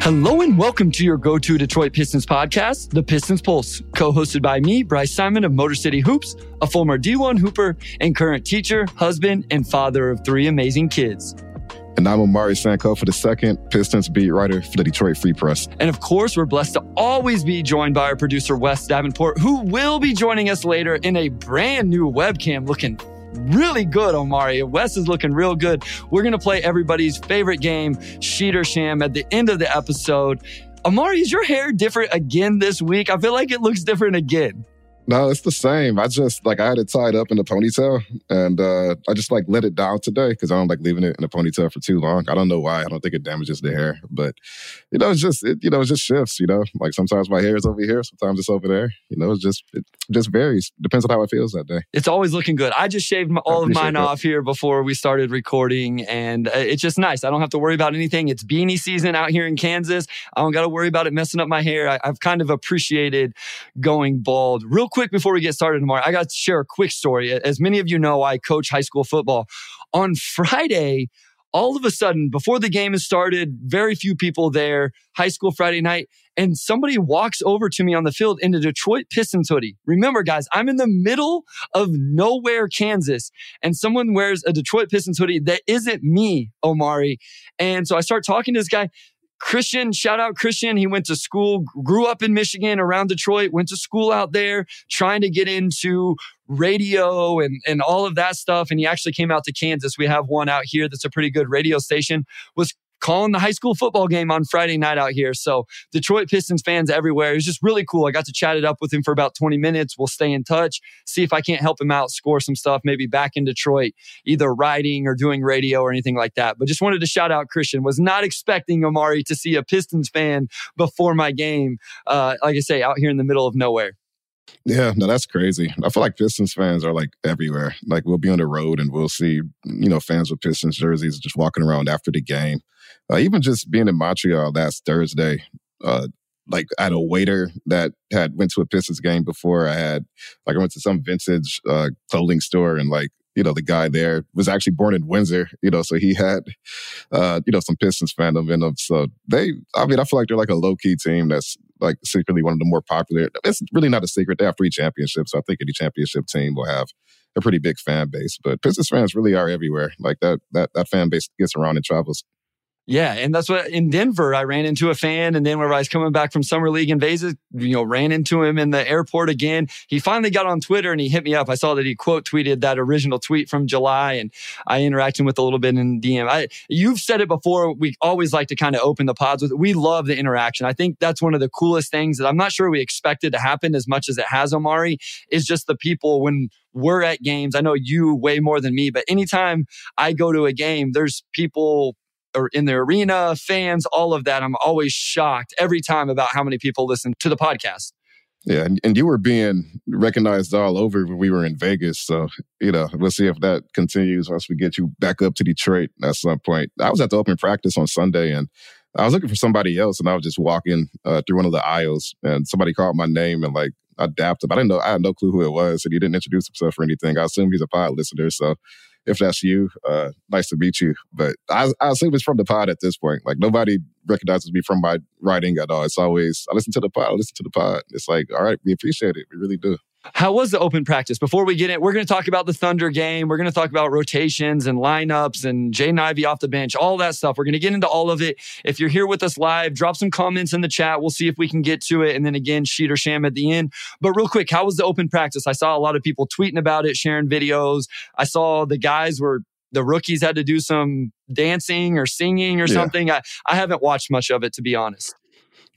Hello and welcome to your go-to Detroit Pistons podcast, The Pistons Pulse, co-hosted by me, Bryce Simon of Motor City Hoops, a former D1 hooper and current teacher, husband, and father of three amazing kids. And I'm Omari Sanco for the second Pistons beat writer for the Detroit Free Press. And of course, we're blessed to always be joined by our producer, Wes Davenport, who will be joining us later in a brand new webcam looking really good, Omari. Wes is looking real good. We're going to play everybody's favorite game, Sheet or Sham, at the end of the episode. Omari, is your hair different again this week? I feel like it looks different again. No, it's the same. I had it tied up in a ponytail, and I just, let it down today because I don't like leaving it in a ponytail for too long. I don't know why. I don't think it damages the hair, but, it just shifts, Sometimes my hair is over here, sometimes it's over there. It just varies. Depends on how it feels that day. It's always looking good. I just shaved all of mine off here before we started recording, and it's just nice. I don't have to worry about anything. It's beanie season out here in Kansas. I don't got to worry about it messing up my hair. I've kind of appreciated going bald. Real quick before we get started tomorrow, I got to share a quick story. As many of you know, I coach high school football. On Friday, all of a sudden, before the game has started, very few people there, high school Friday night, and somebody walks over to me on the field in a Detroit Pistons hoodie. Remember, guys, I'm in the middle of nowhere, Kansas, and someone wears a Detroit Pistons hoodie that isn't me, Omari. And so I start talking to this guy, Christian, shout out Christian. He went to school, grew up in Michigan, around Detroit, went to school out there, trying to get into radio and all of that stuff. And he actually came out to Kansas. We have one out here that's a pretty good radio station. Was calling the high school football game on Friday night out here. So Detroit Pistons fans everywhere. It was just really cool. I got to chat it up with him for about 20 minutes. We'll stay in touch, see if I can't help him out, score some stuff, maybe back in Detroit, either writing or doing radio or anything like that. But just wanted to shout out Christian. Was not expecting, Omari, to see a Pistons fan before my game. Like I say, out here in the middle of nowhere. Yeah, no, that's crazy. I feel like Pistons fans are everywhere. We'll be on the road and we'll see, fans with Pistons jerseys just walking around after the game. Even just being in Montreal last Thursday, I had a waiter that went to a Pistons game before. I went to some vintage clothing store and the guy there was actually born in Windsor, so he had, some Pistons fandom in them. So I feel like they're a low-key team that's secretly one of the more popular. It's really not a secret. They have three championships. So I think any championship team will have a pretty big fan base. But Pistons fans really are everywhere. That fan base gets around and travels. Yeah, and that's what, in Denver, I ran into a fan, and then whenever I was coming back from Summer League in Vegas, ran into him in the airport again. He finally got on Twitter and he hit me up. I saw that he quote tweeted that original tweet from July, and I interacted with a little bit in DM. You've said it before, we always like to kind of open the pods with it. We love the interaction. I think that's one of the coolest things that I'm not sure we expected to happen as much as it has, Omari, is just the people when we're at games. I know you way more than me, but anytime I go to a game, there's people or in the arena, fans, all of that. I'm always shocked every time about how many people listen to the podcast. Yeah, and you were being recognized all over when we were in Vegas. So, we'll see if that continues once we get you back up to Detroit at some point. I was at the open practice on Sunday, and I was looking for somebody else, and I was just walking through one of the aisles, and somebody called my name, and I dapped him. I had no clue who it was, and he didn't introduce himself or anything. I assume he's a pod listener, so if that's you, nice to meet you. But I assume it's from the pod at this point. Nobody recognizes me from my writing at all. It's always, I listen to the pod. It's all right, we appreciate it. We really do. How was the open practice? Before we get in, we're going to talk about the Thunder game. We're going to talk about rotations and lineups and Jaden Ivey off the bench, all that stuff. We're going to get into all of it. If you're here with us live, drop some comments in the chat. We'll see if we can get to it. And then again, Sheet or Sham at the end. But real quick, how was the open practice? I saw a lot of people tweeting about it, sharing videos. I saw the rookies had to do some dancing or singing or something. I haven't watched much of it, to be honest.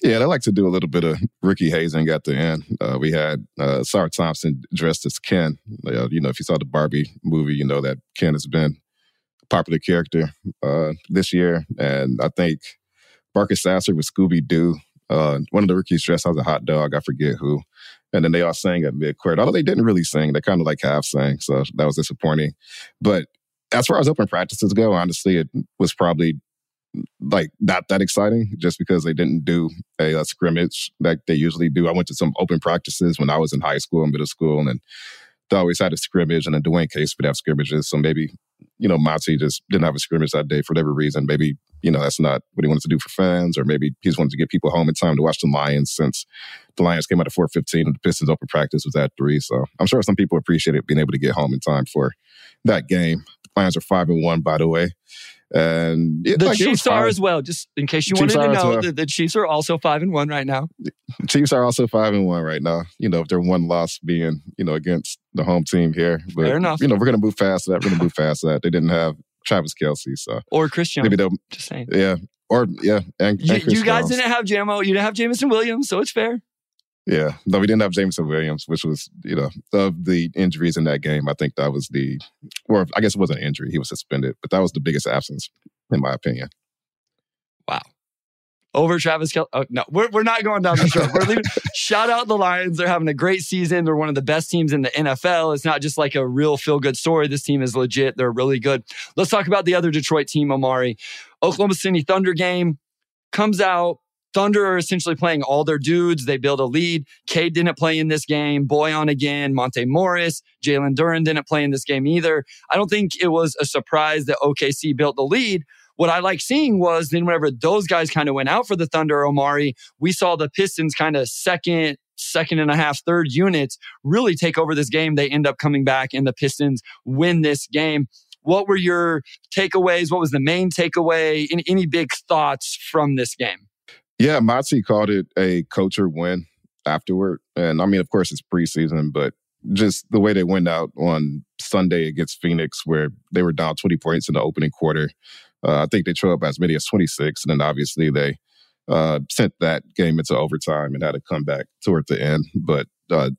Yeah, they like to do a little bit of rookie hazing at the end. We had Ausar Thompson dressed as Ken. You know, if you saw the Barbie movie, you know that Ken has been a popular character this year. And I think Marcus Sasser was Scooby-Doo. One of the rookies dressed as a hot dog. I forget who. And then they all sang at mid-court. Although they didn't really sing. They kind of like half sang. So that was disappointing. But as far as open practices go, honestly, it was probably like not that exciting just because they didn't do a scrimmage like they usually do. I went to some open practices when I was in high school and middle school, and they always had a scrimmage, and in Dwayne Case would have scrimmages. So maybe, you know, Monty just didn't have a scrimmage that day for whatever reason. Maybe, you know, that's not what he wanted to do for fans, or maybe he just wanted to get people home in time to watch the Lions, since the Lions came out at 4:15 and the Pistons open practice was at 3. So I'm sure some people appreciated being able to get home in time for that game. The Lions are 5-1, by the way. And the Chiefs are as well, just in case you wanted to know. The Chiefs are also 5-1 right now. The Chiefs are also 5-1 right now. You know, if they're one loss being, you know, against the home team here. But, fair enough. You know, we're going to move past that. We're going to move past that. They didn't have Travis Kelce, so. Or Christian. Maybe they'll, just saying. Yeah. Or, yeah. And you guys didn't have Jamo. You didn't have Jameson Williams, so it's fair. Yeah. No, we didn't have Jameson Williams, which was, you know, of the injuries in that game, I think that was the, or I guess it wasn't an injury. He was suspended, but that was the biggest absence, in my opinion. Wow. Over Travis Kelce. Oh, no, we're not going down this road. We're leaving. Shout out the Lions. They're having a great season. They're one of the best teams in the NFL. It's not just like a real feel-good story. This team is legit. They're really good. Let's talk about the other Detroit team, Omari. Oklahoma City Thunder game comes out. Thunder are essentially playing all their dudes. They build a lead. Cade didn't play in this game. Bojan again. Monte Morris. Jalen Duren didn't play in this game either. I don't think it was a surprise that OKC built the lead. What I like seeing was then whenever those guys kind of went out for the Thunder, Omari, we saw the Pistons kind of second and a half, third units really take over this game. They end up coming back and the Pistons win this game. What were your takeaways? What was the main takeaway? Any big thoughts from this game? Yeah, Monty called it a culture win afterward. And I mean, of course, it's preseason, but just the way they went out on Sunday against Phoenix, where they were down 20 points in the opening quarter. I think they threw up as many as 26. And then obviously they sent that game into overtime and had a comeback toward the end. But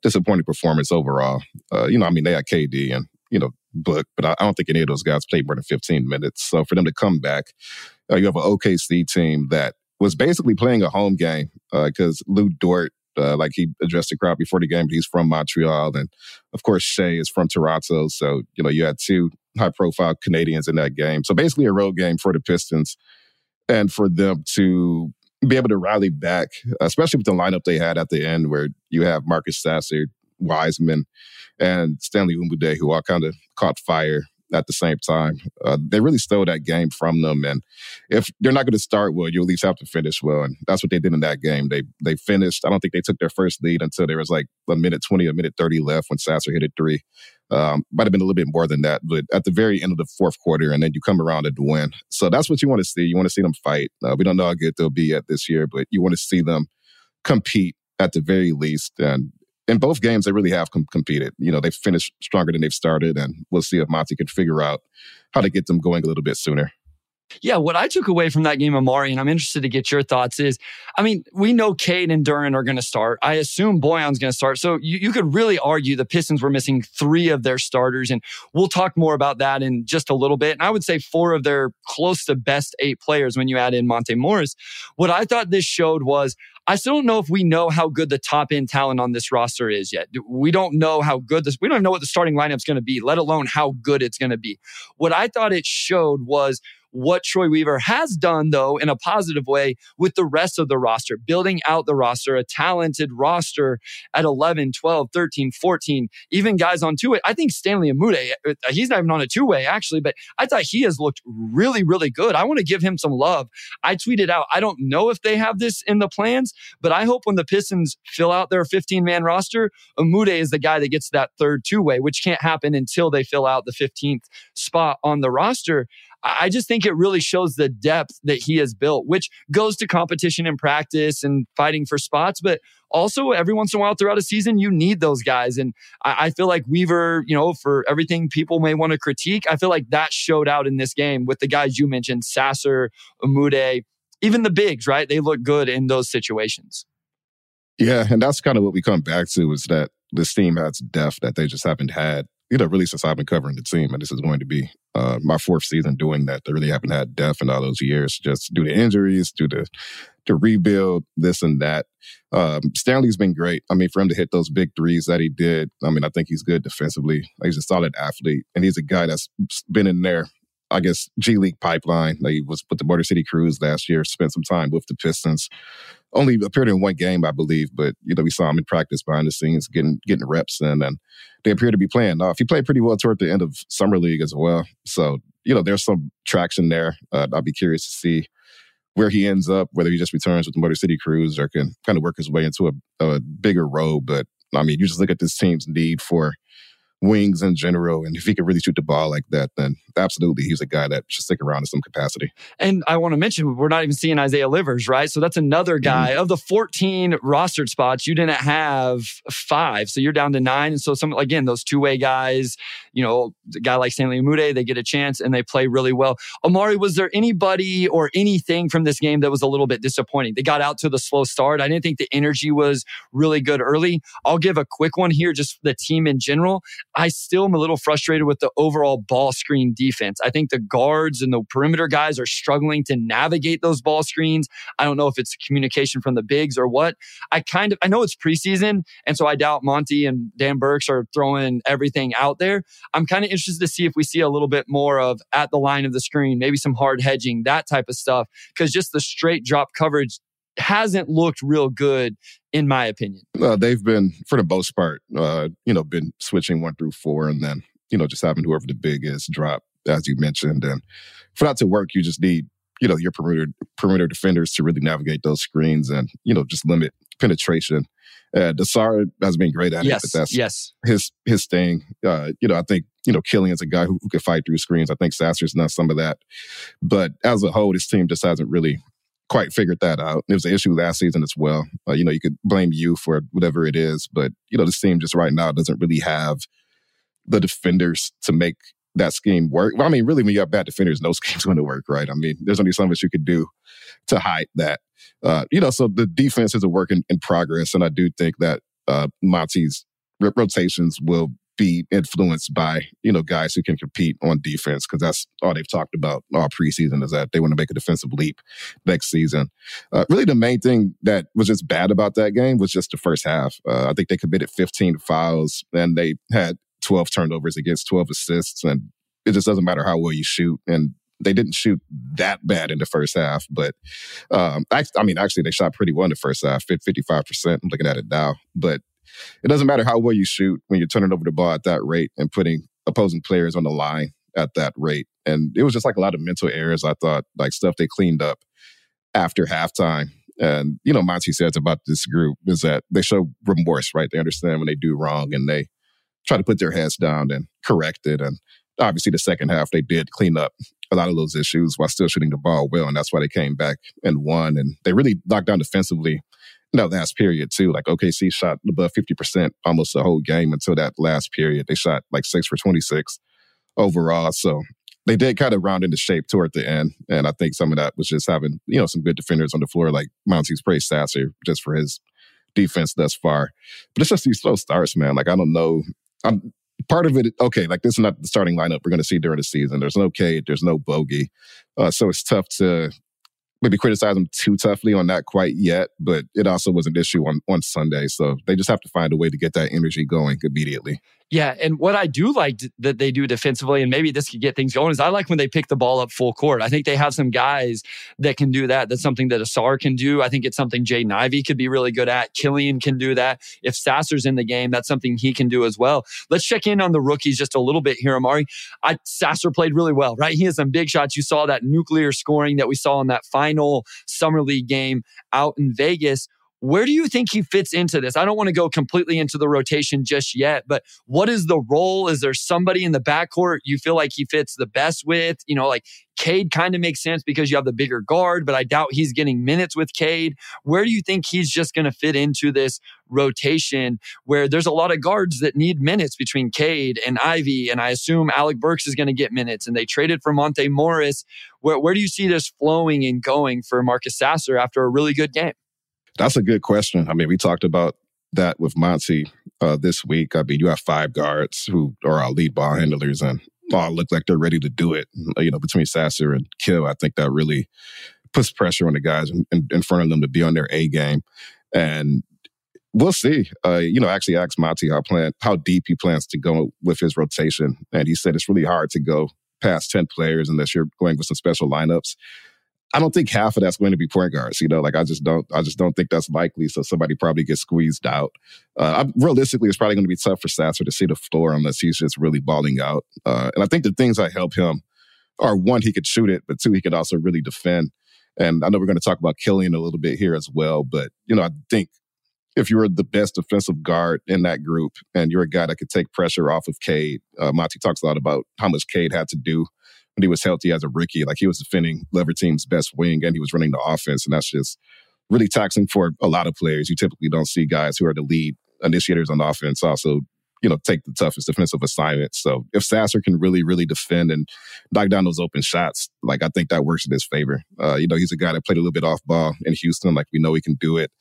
disappointing performance overall. You know, I mean, they had KD and, you know, Book, but I don't think any of those guys played more than 15 minutes. So for them to come back, you have an OKC team that was basically playing a home game because Lou Dort, like he addressed the crowd before the game, but he's from Montreal. And of course, Shea is from Toronto. So, you know, you had two high-profile Canadians in that game. So basically a road game for the Pistons. And for them to be able to rally back, especially with the lineup they had at the end where you have Marcus Sasser, Wiseman, and Stanley Umude, who all kind of caught fire at the same time. They really stole that game from them. And if you're not going to start well, you at least have to finish well. And that's what they did in that game. They finished. I don't think they took their first lead until there was like a minute 20, a minute 30 left when Sasser hit a three. Might have been a little bit more than that, but at the very end of the fourth quarter, and then you come around and win. So that's what you want to see. You want to see them fight. We don't know how good they'll be at this year, but you want to see them compete at the very least. And in both games, they really have competed. You know, they've finished stronger than they've started, and we'll see if Monty can figure out how to get them going a little bit sooner. Yeah, what I took away from that game, Omari, and I'm interested to get your thoughts is, I mean, we know Cade and Duren are going to start. I assume Bojan's going to start. So you could really argue the Pistons were missing three of their starters, and we'll talk more about that in just a little bit. And I would say four of their close to best eight players when you add in Monte Morris. What I thought this showed was, I still don't know if we know how good the top-end talent on this roster is yet. We don't know how good this... We don't know what the starting lineup's going to be, let alone how good it's going to be. What I thought it showed was what Troy Weaver has done, though, in a positive way with the rest of the roster, building out the roster, a talented roster at 11, 12, 13, 14, even guys on two-way. I think Stanley Umude, he's not even on a two-way, actually, but I thought he has looked really, really good. I want to give him some love. I tweeted out, I don't know if they have this in the plans, but I hope when the Pistons fill out their 15-man roster, Umude is the guy that gets that third two-way, which can't happen until they fill out the 15th spot on the roster. I just think it really shows the depth that he has built, which goes to competition and practice and fighting for spots. But also, every once in a while throughout a season, you need those guys. And I feel like Weaver, you know, for everything people may want to critique, I feel like that showed out in this game with the guys you mentioned, Sasser, Umude, even the bigs, right? They look good in those situations. Yeah, and that's kind of what we come back to is that this team has depth that they just haven't had, you know, really since I've been covering the team. And this is going to be my fourth season doing that. They really haven't had depth in all those years, just due to injuries, due to the rebuild, this and that. Stanley's been great. I mean, for him to hit those big threes that he did, I mean, I think he's good defensively. He's a solid athlete. And he's a guy that's been in there, I guess, G League pipeline. Like, he was with the Motor City Crews last year, spent some time with the Pistons. Only appeared in one game, I believe, but, you know, we saw him in practice behind the scenes getting reps in, and they appear to be playing off. He played pretty well toward the end of Summer League as well. So, you know, there's some traction there. I'd be curious to see where he ends up, whether he just returns with the Motor City Crews or can kind of work his way into a bigger role. But, I mean, you just look at this team's need for wings in general, and if he could really shoot the ball like that, then absolutely he's a guy that should stick around in some capacity. And I want to mention, we're not even seeing Isaiah Livers, right? So that's another guy. Of the 14 rostered spots, you didn't have 5, so you're down to 9. And so some, again, those two-way guys, you know, a guy like Stanley Umude, they get a chance and they play really well. Omari, was there anybody or anything from this game that was a little bit disappointing? They got out to the slow start. I didn't think the energy was really good early. I'll give a quick one here, just the team in general. I still am a little frustrated with the overall ball screen defense. I think the guards and the perimeter guys are struggling to navigate those ball screens. I don't know if it's communication from the bigs or what. I know it's preseason, and so I doubt Monty and Dan Burks are throwing everything out there. I'm kind of interested to see if we see a little bit more of at the line of the screen, maybe some hard hedging, that type of stuff, because just the straight drop coverage hasn't looked real good, in my opinion. They've been, for the most part, been switching 1 through 4, and then, you know, just having whoever the big is drop, as you mentioned. And for that to work, you just need, you know, your perimeter defenders to really navigate those screens and, you know, just limit penetration. Dasar has been great at it, but that's his thing. I think, you know, Killian's a guy who could fight through screens. I think Sasser's not some of that. But as a whole, this team just hasn't really quite figured that out. It was an issue last season as well. You could blame you for whatever it is, but, you know, this team just right now doesn't really have the defenders to make that scheme work. Well, I mean, really, when you have bad defenders, no scheme's going to work, right? I mean, there's only so much you could do to hide that. So the defense is a work in progress, and I do think that Monty's rotations will be influenced by, you know, guys who can compete on defense, because that's all they've talked about all preseason, is that they want to make a defensive leap next season. Really, the main thing that was just bad about that game was just the first half. I think they committed 15 fouls and they had 12 turnovers against 12 assists, and it just doesn't matter how well you shoot. And they didn't shoot that bad in the first half, but actually they shot pretty well in the first half, 55%. I'm looking at it now, but it doesn't matter how well you shoot when you're turning over the ball at that rate and putting opposing players on the line at that rate. And it was just like a lot of mental errors, I thought, like stuff they cleaned up after halftime. And, you know, Monty says about this group is that they show remorse, right? They understand when they do wrong and they try to put their heads down and correct it. And obviously the second half, they did clean up a lot of those issues while still shooting the ball well. And that's why they came back and won. And they really locked down defensively. No, last period too. Like OKC shot above 50% almost the whole game until that last period. They shot like 6 for 26 overall. So they did kind of round into shape toward the end. And I think some of that was just having, you know, some good defenders on the floor, like Monty's praised Sasser just for his defense thus far. But it's just these slow starts, man. Like, I don't know. I'm part of it. Okay, like, this is not the starting lineup we're going to see during the season. There's no Cade, there's no Bogey. So it's tough to maybe criticize them too toughly on that quite yet, but it also was an issue on Sunday. So they just have to find a way to get that energy going immediately. Yeah, and what I do like that they do defensively, and maybe this could get things going, is I like when they pick the ball up full court. I think they have some guys that can do that. That's something that Ausar can do. I think it's something Jaden Ivey could be really good at. Killian can do that. If Sasser's in the game, that's something he can do as well. Let's check in on the rookies just a little bit here, Omari. Sasser played really well, right? He has some big shots. You saw that nuclear scoring that we saw in that final Summer League game out in Vegas. Where do you think he fits into this? I don't want to go completely into the rotation just yet, but what is the role? Is there somebody in the backcourt you feel like he fits the best with? You know, like Cade kind of makes sense because you have the bigger guard, but I doubt he's getting minutes with Cade. Where do you think he's just going to fit into this rotation where there's a lot of guards that need minutes between Cade and Ivy, and I assume Alec Burks is going to get minutes, and they traded for Monte Morris. Where do you see this flowing and going for Marcus Sasser after a really good game? That's a good question. I mean, we talked about that with Monty this week. I mean, you have five guards who are our lead ball handlers and all look like they're ready to do it. You know, between Sasser and Kill, I think that really puts pressure on the guys in front of them to be on their A game. And we'll see. You know, I actually asked Monty how deep he plans to go with his rotation. And he said it's really hard to go past 10 players unless you're going with some special lineups. I don't think half of that's going to be point guards, you know, like I just don't think that's likely. So somebody probably gets squeezed out. Realistically, it's probably going to be tough for Sasser to see the floor unless he's just really balling out. And I think the things that help him are, one, he could shoot it, but two, he could also really defend. And I know we're going to talk about Killian a little bit here as well, but, you know, I think if you were the best defensive guard in that group and you're a guy that could take pressure off of Cade, Monty talks a lot about how much Cade had to do when he was healthy as a rookie. Like, he was defending Leverteam's best wing and he was running the offense, and that's just really taxing for a lot of players. You typically don't see guys who are the lead initiators on offense also, you know, take the toughest defensive assignments. So if Sasser can really, really defend and knock down those open shots, like, I think that works in his favor. You know, he's a guy that played a little bit off ball in Houston. Like, we know he can do it.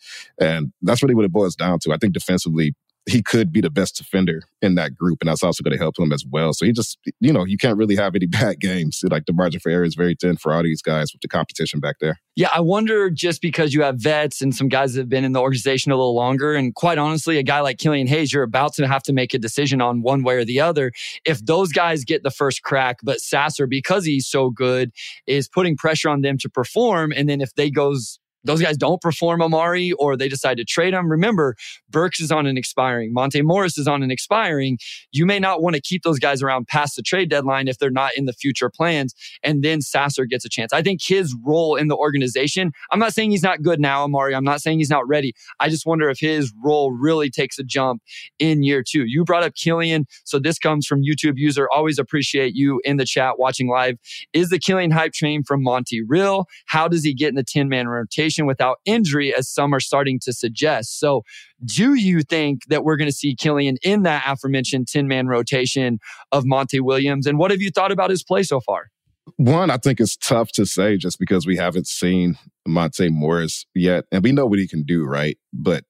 And that's really what it boils down to. I think defensively, he could be the best defender in that group, and that's also going to help him as well. So he just, you know, you can't really have any bad games. Like, the margin for error is very thin for all these guys with the competition back there. Yeah, I wonder, just because you have vets and some guys that have been in the organization a little longer, and quite honestly, a guy like Killian Hayes, you're about to have to make a decision on one way or the other. If those guys get the first crack, but Sasser, because he's so good, is putting pressure on them to perform, and then if those guys don't perform, Omari, or they decide to trade him. Remember, Burks is on an expiring. Monte Morris is on an expiring. You may not want to keep those guys around past the trade deadline if they're not in the future plans. And then Sasser gets a chance. I think his role in the organization, I'm not saying he's not good now, Omari. I'm not saying he's not ready. I just wonder if his role really takes a jump in year two. You brought up Killian. So this comes from YouTube user. Always appreciate you in the chat watching live. Is the Killian hype train from Monty real? How does he get in the 10-man rotation without injury, as some are starting to suggest? So do you think that we're going to see Killian in that aforementioned 10-man rotation of Monty Williams? And what have you thought about his play so far? One, I think it's tough to say just because we haven't seen Monte Morris yet. And we know what he can do, right? But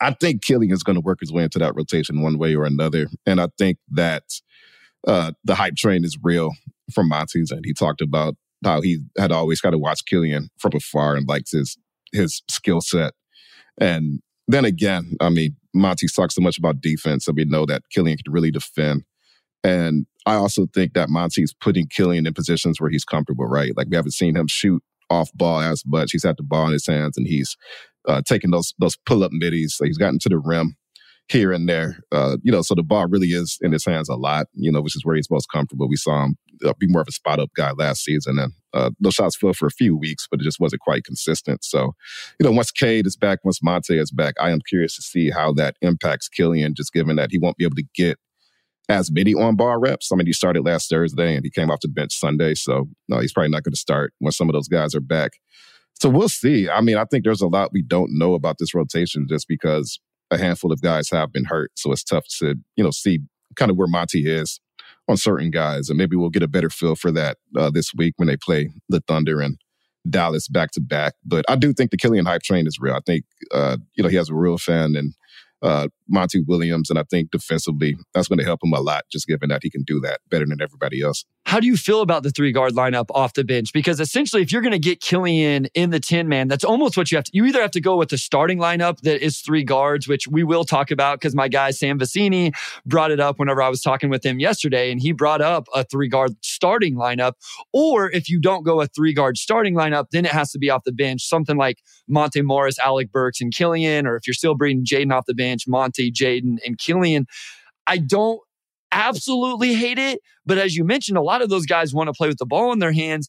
I think Killian is going to work his way into that rotation one way or another. And I think that the hype train is real from Monty's. And he talked about how he had always kind of watched Killian from afar and likes his skill set. And then again, I mean, Monty talks so much about defense, and we know that Killian can really defend. And I also think that Monty's putting Killian in positions where he's comfortable, right? Like, we haven't seen him shoot off ball as much. He's had the ball in his hands, and he's taking those pull-up middies. So he's gotten to the rim here and there. You know, so the ball really is in his hands a lot, you know, which is where he's most comfortable. We saw him be more of a spot-up guy last season, and those shots fell for a few weeks, but it just wasn't quite consistent. So, you know, once Cade is back, once Monte is back, I am curious to see how that impacts Killian, just given that he won't be able to get as many on-ball reps. I mean, he started last Thursday, and he came off the bench Sunday, so no, he's probably not going to start when some of those guys are back. So we'll see. I mean, I think there's a lot we don't know about this rotation just because a handful of guys have been hurt. So it's tough to, you know, see kind of where Monty is on certain guys. And maybe we'll get a better feel for that this week when they play the Thunder and Dallas back-to-back. But I do think the Killian hype train is real. I think, you know, he has a real fan in Monty Williams. And I think defensively, that's going to help him a lot, just given that he can do that better than everybody else. How do you feel about the three-guard lineup off the bench? Because essentially, if you're going to get Killian in the 10-man, that's almost what you have to... You either have to go with the starting lineup that is three guards, which we will talk about because my guy Sam Vecini brought it up whenever I was talking with him yesterday, and he brought up a three-guard starting lineup. Or if you don't go a three-guard starting lineup, then it has to be off the bench. Something like Monte Morris, Alec Burks, and Killian. Or if you're still bringing Jaden off the bench, Monte, Jaden, and Killian. I don't absolutely hate it. But as you mentioned, a lot of those guys want to play with the ball in their hands.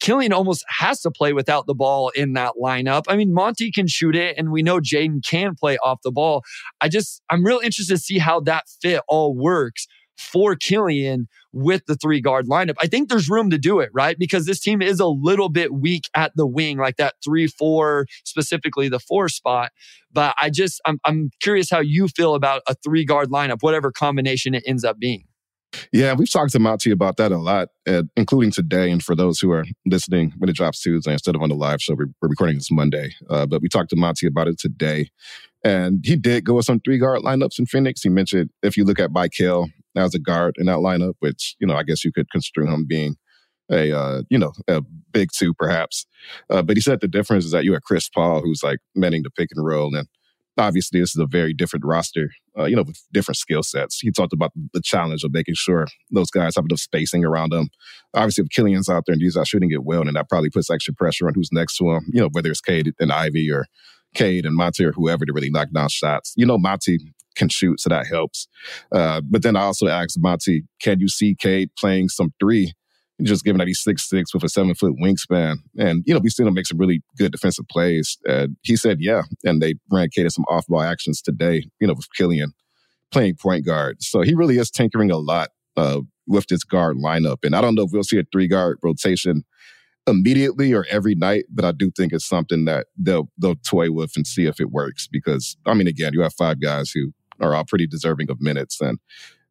Killian almost has to play without the ball in that lineup. I mean, Monty can shoot it, and we know Jaden can play off the ball. I'm real interested to see how that fit all works for Killian with the three-guard lineup. I think there's room to do it, right? Because this team is a little bit weak at the wing, like that 3-4, specifically the 4 spot. But I'm curious how you feel about a three-guard lineup, whatever combination it ends up being. Yeah, we've talked to Monty about that a lot, including today. And for those who are listening, when it drops Tuesday instead of on the live show, we're recording this Monday. But we talked to Monty about it today. And he did go with some three-guard lineups in Phoenix. He mentioned if you look at Bykal as a guard in that lineup, which, I guess you could construe him being a big two perhaps. But he said the difference is that you had Chris Paul, who's like manning the pick and roll. And obviously, this is a very different roster, with different skill sets. He talked about the challenge of making sure those guys have enough spacing around them. Obviously, if Killian's out there and he's not shooting it well, then that probably puts extra pressure on who's next to him, whether it's Cade and Ivey or Cade and Monte or whoever to really knock down shots. Monte can shoot, so that helps. But then I also asked Monte, can you see Cade playing some three? Just given that he's 6'6" with a 7-foot wingspan. And, we've seen him make some really good defensive plays. He said, yeah. And they ran Cade some off-ball actions today, with Killian playing point guard. So he really is tinkering a lot with this guard lineup. And I don't know if we'll see a three-guard rotation immediately or every night, but I do think it's something that they'll toy with and see if it works. Because, again, you have 5 guys who are all pretty deserving of minutes. And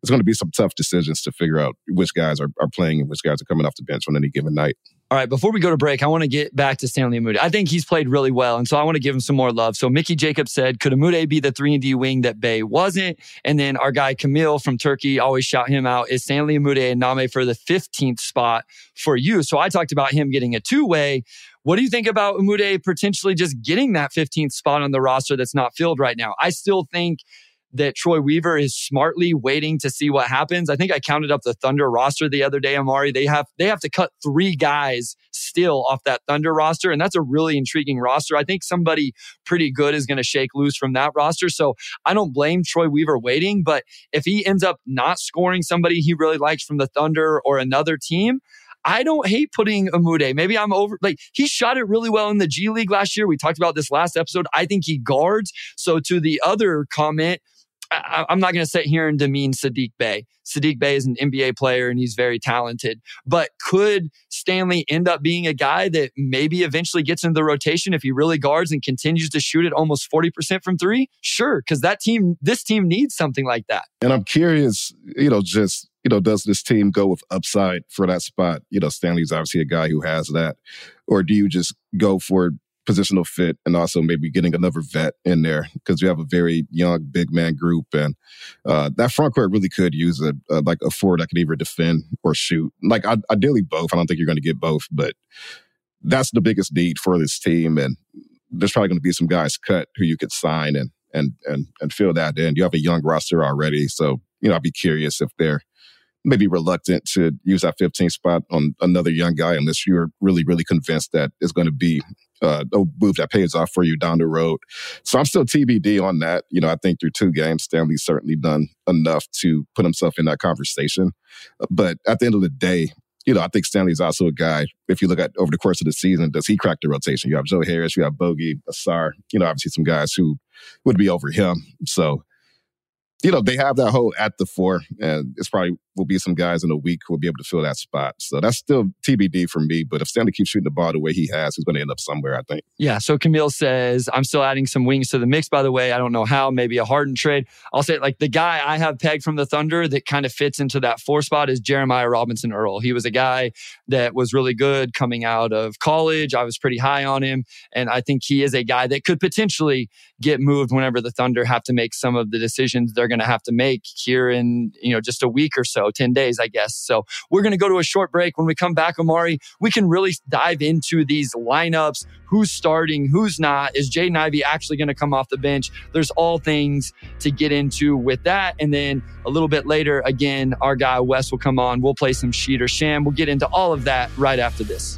it's going to be some tough decisions to figure out which guys are playing and which guys are coming off the bench on any given night. All right, before we go to break, I want to get back to Stanley Umude. I think he's played really well, and so I want to give him some more love. So Mickey Jacobs said, could Umude be the 3-and-D wing that Bey wasn't? And then our guy Camille from Turkey, always shout him out, is Stanley Umude and Name for the 15th spot for you? So I talked about him getting a two-way. What do you think about Umude potentially just getting that 15th spot on the roster that's not filled right now? I still think that Troy Weaver is smartly waiting to see what happens. I think I counted up the Thunder roster the other day, Omari. They have to cut 3 guys still off that Thunder roster, and that's a really intriguing roster. I think somebody pretty good is going to shake loose from that roster. So I don't blame Troy Weaver waiting, but if he ends up not scoring somebody he really likes from the Thunder or another team, I don't hate putting Umude. Maybe I'm over... he shot it really well in the G League last year. We talked about this last episode. I think he guards. So to the other comment, I'm not going to sit here and demean Sadiq Bey. Sadiq Bey is an NBA player and he's very talented. But could Stanley end up being a guy that maybe eventually gets into the rotation if he really guards and continues to shoot at almost 40% from three? Sure, because this team needs something like that. And I'm curious, does this team go with upside for that spot? Stanley's obviously a guy who has that. Or do you just go for positional fit and also maybe getting another vet in there because you have a very young big man group and that front court really could use a forward that can either defend or shoot. Ideally both. I don't think you're going to get both, but that's the biggest need for this team. And there's probably going to be some guys cut who you could sign and fill that in. You have a young roster already, so I'd be curious if they're maybe reluctant to use that 15th spot on another young guy unless you're really, really convinced that it's going to be a move that pays off for you down the road. So I'm still TBD on that. I think through 2 games, Stanley's certainly done enough to put himself in that conversation. But at the end of the day, I think Stanley's also a guy, if you look at over the course of the season, does he crack the rotation? You have Joe Harris, you have Bogey, Ausar, obviously some guys who would be over him. So they have that hole at the 4, and it's probably will be some guys in a week who will be able to fill that spot. So that's still TBD for me, but if Stanley keeps shooting the ball the way he has, he's going to end up somewhere, I think. Yeah, so Camille says, I'm still adding some wings to the mix, by the way. I don't know how, maybe a Harden trade. I'll say, the guy I have pegged from the Thunder that kind of fits into that 4 spot is Jeremiah Robinson Earl. He was a guy that was really good coming out of college. I was pretty high on him, and I think he is a guy that could potentially get moved whenever the Thunder have to make some of the decisions they're going to have to make here in, just a week or so. 10 days, I guess. So we're going to go to a short break. When we come back, Omari, we can really dive into these lineups, who's starting, who's not. Is Jaden Ivey actually going to come off the bench? There's all things to get into with that. And then a little bit later, again, our guy Wes will come on. We'll play some Sheet or Sham. We'll get into all of that right after this.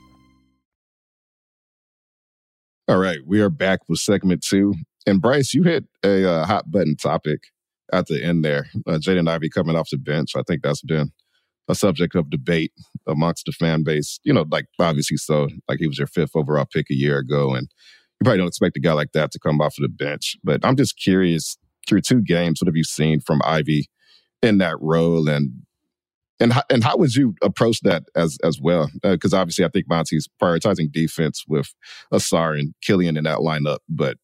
All right, we are back with segment two. And Bryce, you hit a hot button topic at the end there. Jaden Ivey coming off the bench. I think that's been a subject of debate amongst the fan base, you know, like obviously so, like he was your 5th overall pick a year ago, and you probably don't expect a guy like that to come off of the bench. But I'm just curious, through 2 games, what have you seen from Ivy in that role, and how would you approach that as well? Because obviously I think Monty's prioritizing defense with Ausar and Killian in that lineup, but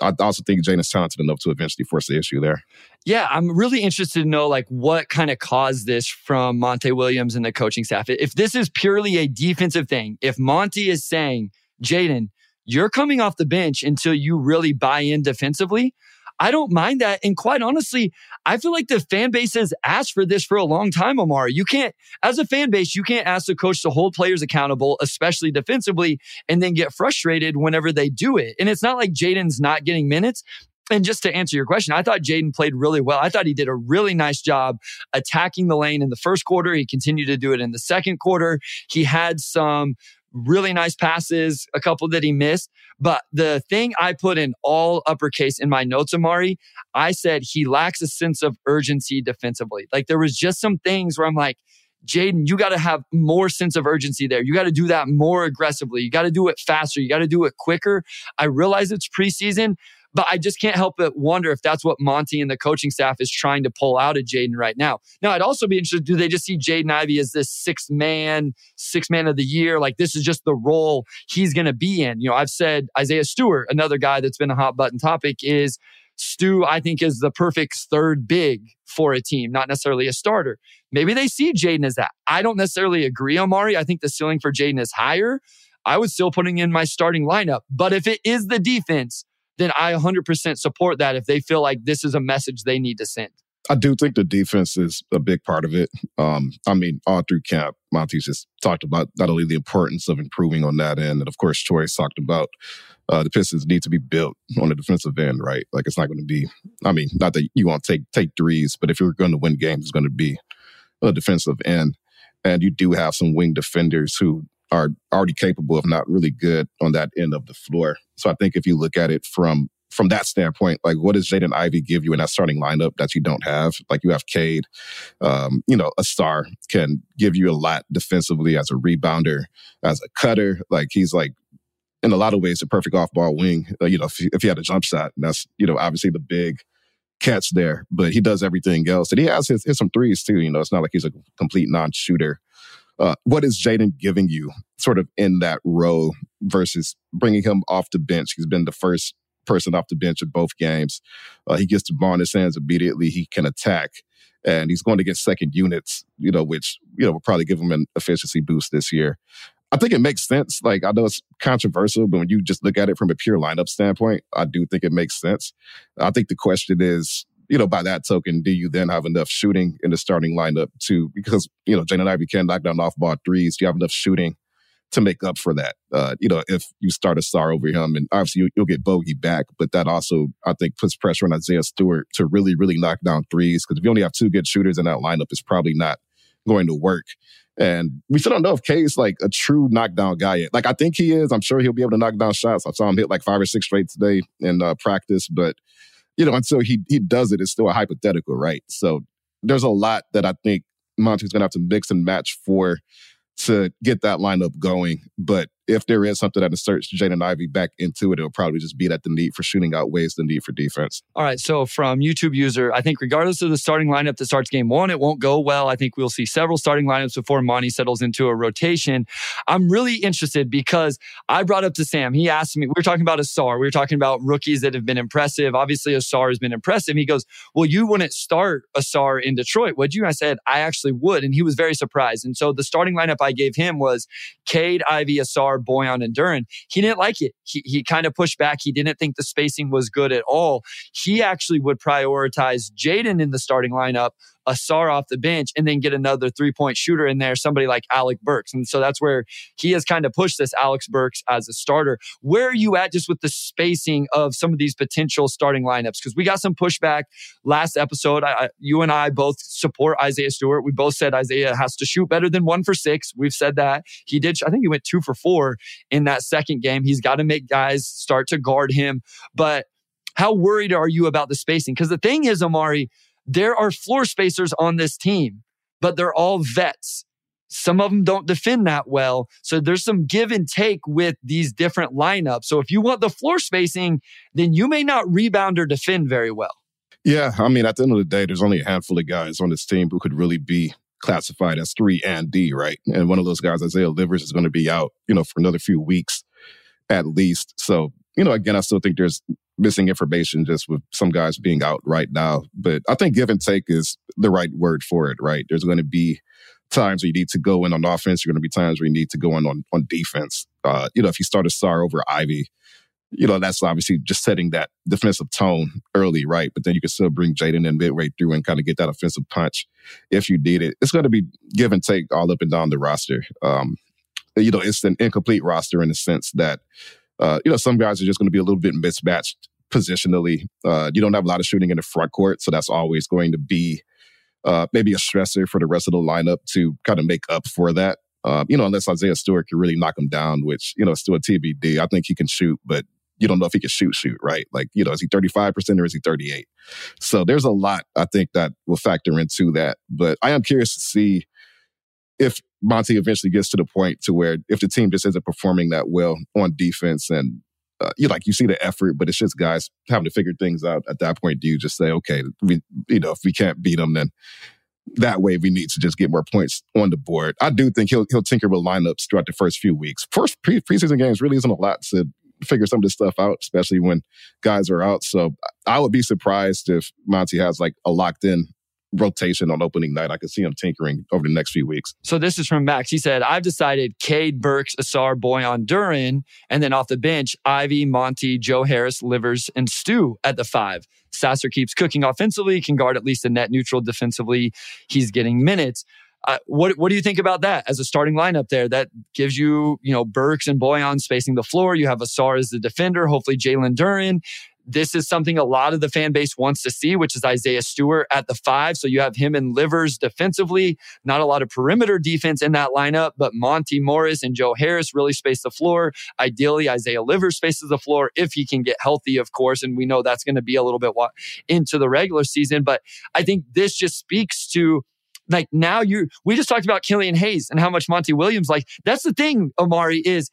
I also think Jaden's talented enough to eventually force the issue there. Yeah, I'm really interested to know like what kind of caused this from Monty Williams and the coaching staff. If this is purely a defensive thing, if Monty is saying, Jaden, you're coming off the bench until you really buy in defensively, I don't mind that. And quite honestly, I feel like the fan base has asked for this for a long time, Omar. You can't, as a fan base, you can't ask the coach to hold players accountable, especially defensively, and then get frustrated whenever they do it. And it's not like Jaden's not getting minutes. And just to answer your question, I thought Jaden played really well. I thought he did a really nice job attacking the lane in the first quarter. He continued to do it in the second quarter. He had some really nice passes, a couple that he missed. But the thing I put in all uppercase in my notes, Omari, I said he lacks a sense of urgency defensively. Like there was just some things where I'm like, Jaden, you got to have more sense of urgency there. You got to do that more aggressively. You got to do it faster. You got to do it quicker. I realize it's preseason, but I just can't help but wonder if that's what Monty and the coaching staff is trying to pull out of Jaden right now. Now, I'd also be interested, do they just see Jaden Ivey as this sixth man of the year? Like, this is just the role he's going to be in. You know, I've said Isaiah Stewart, another guy that's been a hot button topic, is Stu, I think, is the perfect third big for a team, not necessarily a starter. Maybe they see Jaden as that. I don't necessarily agree, Omari. I think the ceiling for Jaden is higher. I was still putting in my starting lineup. But if it is the defense, then I 100% support that if they feel like this is a message they need to send. I do think the defense is a big part of it. I mean, all through camp, Monty's just talked about not only the importance of improving on that end, and of course, Troy's talked about the Pistons need to be built on the defensive end, right? Like, it's not going to be, I mean, not that you won't take threes, but if you're going to win games, it's going to be a defensive end. And you do have some wing defenders who are already capable of not really good on that end of the floor. So I think if you look at it from that standpoint, like what does Jaden Ivey give you in that starting lineup that you don't have? Like you have Cade, you know, Ausar can give you a lot defensively as a rebounder, as a cutter. Like he's like, in a lot of ways, a perfect off-ball wing. You know, if he had a jump shot, and that's, you know, obviously the big catch there, but he does everything else. And he has his some threes too, you know, it's not like he's a complete non-shooter. What is Jaden giving you sort of in that role versus bringing him off the bench? He's been the first person off the bench in both games. He gets the ball in his hands immediately. He can attack. And he's going to get second units, you know, which, you know, will probably give him an efficiency boost this year. I think it makes sense. Like, I know it's controversial, but when you just look at it from a pure lineup standpoint, I do think it makes sense. I think the question is, you know, by that token, do you then have enough shooting in the starting lineup to, because, you know, Jaden Ivey can knock down off-ball threes. Do you have enough shooting to make up for that? You know, if you start Ausar over him, and obviously you'll get Bogey back, but that also, I think, puts pressure on Isaiah Stewart to really, really knock down threes, because if you only have 2 good shooters in that lineup, it's probably not going to work. And we still don't know if K's like a true knockdown guy yet. Like, I think he is. I'm sure he'll be able to knock down shots. I saw him hit like 5 or 6 straight today in practice, but you know, until he does it, it's still a hypothetical, right? So there's a lot that I think Monty's going to have to mix and match for to get that lineup going. But if there is something that inserts Jaden Ivey back into it, it'll probably just be that the need for shooting outweighs the need for defense. All right, so from YouTube user, I think regardless of the starting lineup that starts game one, it won't go well. I think we'll see several starting lineups before Monty settles into a rotation. I'm really interested because I brought up to Sam, he asked me, we were talking about Ausar, we were talking about rookies that have been impressive. Obviously, Ausar has been impressive. He goes, well, you wouldn't start Ausar in Detroit, would you? And I said, I actually would. And he was very surprised. And so the starting lineup I gave him was Cade, Ivey, Ausar, guard Bojan and Duren. He didn't like it. He kind of pushed back. He didn't think the spacing was good at all. He actually would prioritize Jaden in the starting lineup, Ausar off the bench, and then get another three-point shooter in there, somebody like Alec Burks. And so that's where he has kind of pushed this Alec Burks as a starter. Where are you at just with the spacing of some of these potential starting lineups? Because we got some pushback last episode. You and I both support Isaiah Stewart. We both said Isaiah has to shoot better than 1 for 6. We've said that. He did. I think he went 2 for 4 in that second game. He's got to make guys start to guard him. But how worried are you about the spacing? Because the thing is, Omari, there are floor spacers on this team, but they're all vets. Some of them don't defend that well. So there's some give and take with these different lineups. So if you want the floor spacing, then you may not rebound or defend very well. Yeah, I mean, at the end of the day, there's only a handful of guys on this team who could really be classified as 3 and D, right? And one of those guys, Isaiah Livers, is going to be out, for another few weeks at least. So, again, I still think there's missing information just with some guys being out right now. But I think give and take is the right word for it, right? There's going to be times where you need to go in on offense. You're going to be times where you need to go in on defense. If you start Ausar over Ivey, that's obviously just setting that defensive tone early, right? But then you can still bring Jaden in midway through and kind of get that offensive punch if you need it. It's going to be give and take all up and down the roster. It's an incomplete roster in the sense that some guys are just going to be a little bit mismatched positionally. You don't have a lot of shooting in the front court, so that's always going to be maybe a stressor for the rest of the lineup to kind of make up for that. Unless Isaiah Stewart can really knock him down, which, is still a TBD. I think he can shoot, but you don't know if he can shoot, right? Like, is he 35% or is he 38%? So there's a lot, I think, that will factor into that. But I am curious to see if Monty eventually gets to the point to where if the team just isn't performing that well on defense and you see the effort, but it's just guys having to figure things out at that point, do you just say, okay, if we can't beat them, then that way we need to just get more points on the board. I do think he'll tinker with lineups throughout the first few weeks. First preseason games really isn't a lot to figure some of this stuff out, especially when guys are out. So I would be surprised if Monty has like a locked in rotation on opening night. I could see him tinkering over the next few weeks. So this is from Max. He said, I've decided Cade, Burks, Ausar, Bojan, Duren, and then off the bench, Ivey, Monty, Joe Harris, Livers, and Stu at the 5. Sasser keeps cooking offensively, can guard at least a net neutral defensively. He's getting minutes. What do you think about that as a starting lineup there? That gives you, Burks and Bojan spacing the floor. You have Ausar as the defender, hopefully Jalen Duren. This is something a lot of the fan base wants to see, which is Isaiah Stewart at the 5. So you have him and Livers defensively. Not a lot of perimeter defense in that lineup, but Monte Morris and Joe Harris really space the floor. Ideally, Isaiah Livers spaces the floor if he can get healthy, of course. And we know that's going to be a little bit into the regular season. But I think this just speaks to we just talked about Killian Hayes and how much Monty Williams, that's the thing, Omari, is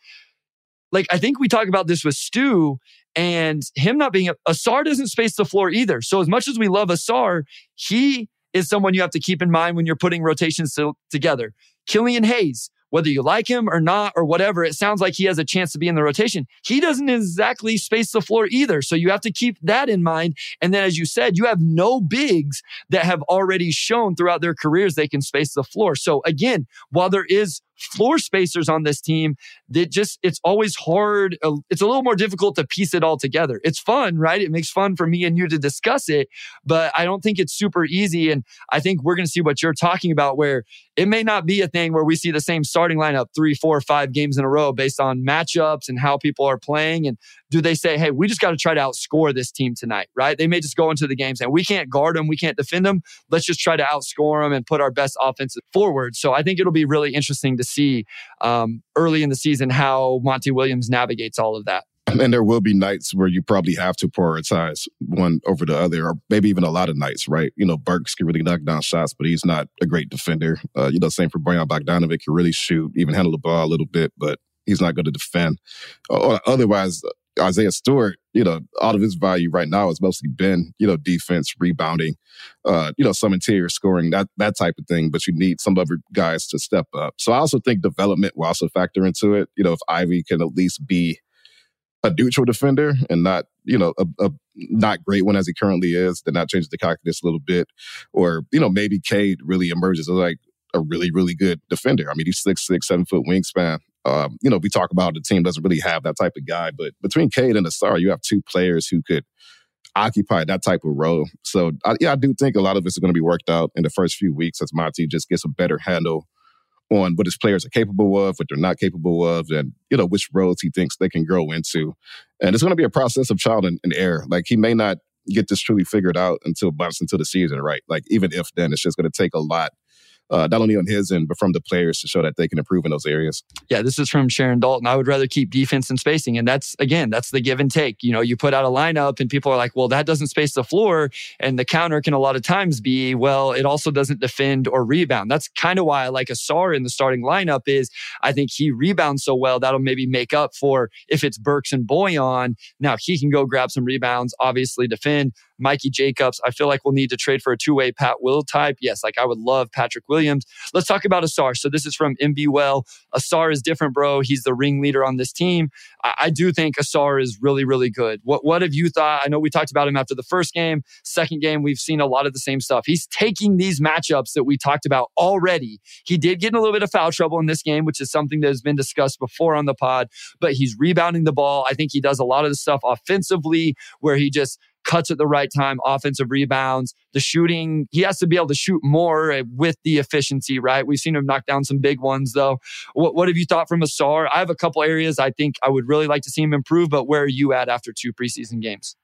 I think we talk about this with Stu and him not being Ausar doesn't space the floor either. So as much as we love Ausar, he is someone you have to keep in mind when you're putting rotations together. Killian Hayes, whether you like him or not or whatever, it sounds like he has a chance to be in the rotation. He doesn't exactly space the floor either. So you have to keep that in mind. And then as you said, you have no bigs that have already shown throughout their careers they can space the floor. So again, while there is floor spacers on this team, it's always hard. It's a little more difficult to piece it all together. It's fun, right? It makes fun for me and you to discuss it, but I don't think it's super easy. And I think we're going to see what you're talking about, where it may not be a thing where we see the same starting lineup 3, 4, 5 games in a row based on matchups and how people are playing. And do they say, hey, we just got to try to outscore this team tonight, right? They may just go into the games and we can't guard them. We can't defend them. Let's just try to outscore them and put our best offense forward. So I think it'll be really interesting to see early in the season how Monty Williams navigates all of that. And there will be nights where you probably have to prioritize one over the other, or maybe even a lot of nights, right? Burks can really knock down shots, but he's not a great defender. Same for Bojan Bogdanovic, can really shoot, even handle the ball a little bit, but he's not going to defend. Otherwise, Isaiah Stewart, all of his value right now has mostly been, defense, rebounding, some interior scoring, that type of thing. But you need some other guys to step up. So I also think development will also factor into it. If Ivey can at least be a neutral defender and not, a not great one as he currently is, then that changes the calculus a little bit. Or, maybe Cade really emerges as a really, really good defender. I mean, he's 6'6", 7-foot wingspan. We talk about the team doesn't really have that type of guy, but between Cade and Ausar, you have two players who could occupy that type of role. So, I do think a lot of this is going to be worked out in the first few weeks as Monty just gets a better handle on what his players are capable of, what they're not capable of, and, which roles he thinks they can grow into. And it's going to be a process of trial and error. Like, he may not get this truly figured out until months into the season, right? Like, even if then, it's just going to take a lot, not only on his end, but from the players to show that they can improve in those areas. Yeah, this is from Sharon Dalton. I would rather keep defense and spacing. And that's the give and take. You put out a lineup and people are like, well, that doesn't space the floor. And the counter can a lot of times be, well, it also doesn't defend or rebound. That's kind of why I like Ausar in the starting lineup is I think he rebounds so well, that'll maybe make up for if it's Burks and Bojan. Now he can go grab some rebounds, obviously defend. Mikey Jacobs, I feel like we'll need to trade for a two-way Pat Will type. Yes, I would love Patrick Williams. Let's talk about Ausar. So this is from MB Well. Ausar is different, bro. He's the ringleader on this team. I do think Ausar is really, really good. What have you thought? I know we talked about him after the first game. Second game, we've seen a lot of the same stuff. He's taking these matchups that we talked about already. He did get in a little bit of foul trouble in this game, which is something that has been discussed before on the pod, but he's rebounding the ball. I think he does a lot of the stuff offensively where he just cuts at the right time, offensive rebounds, the shooting. He has to be able to shoot more with the efficiency, right? We've seen him knock down some big ones, though. What have you thought from Ausar? I have a couple areas I think I would really like to see him improve, but where are you at after two preseason games?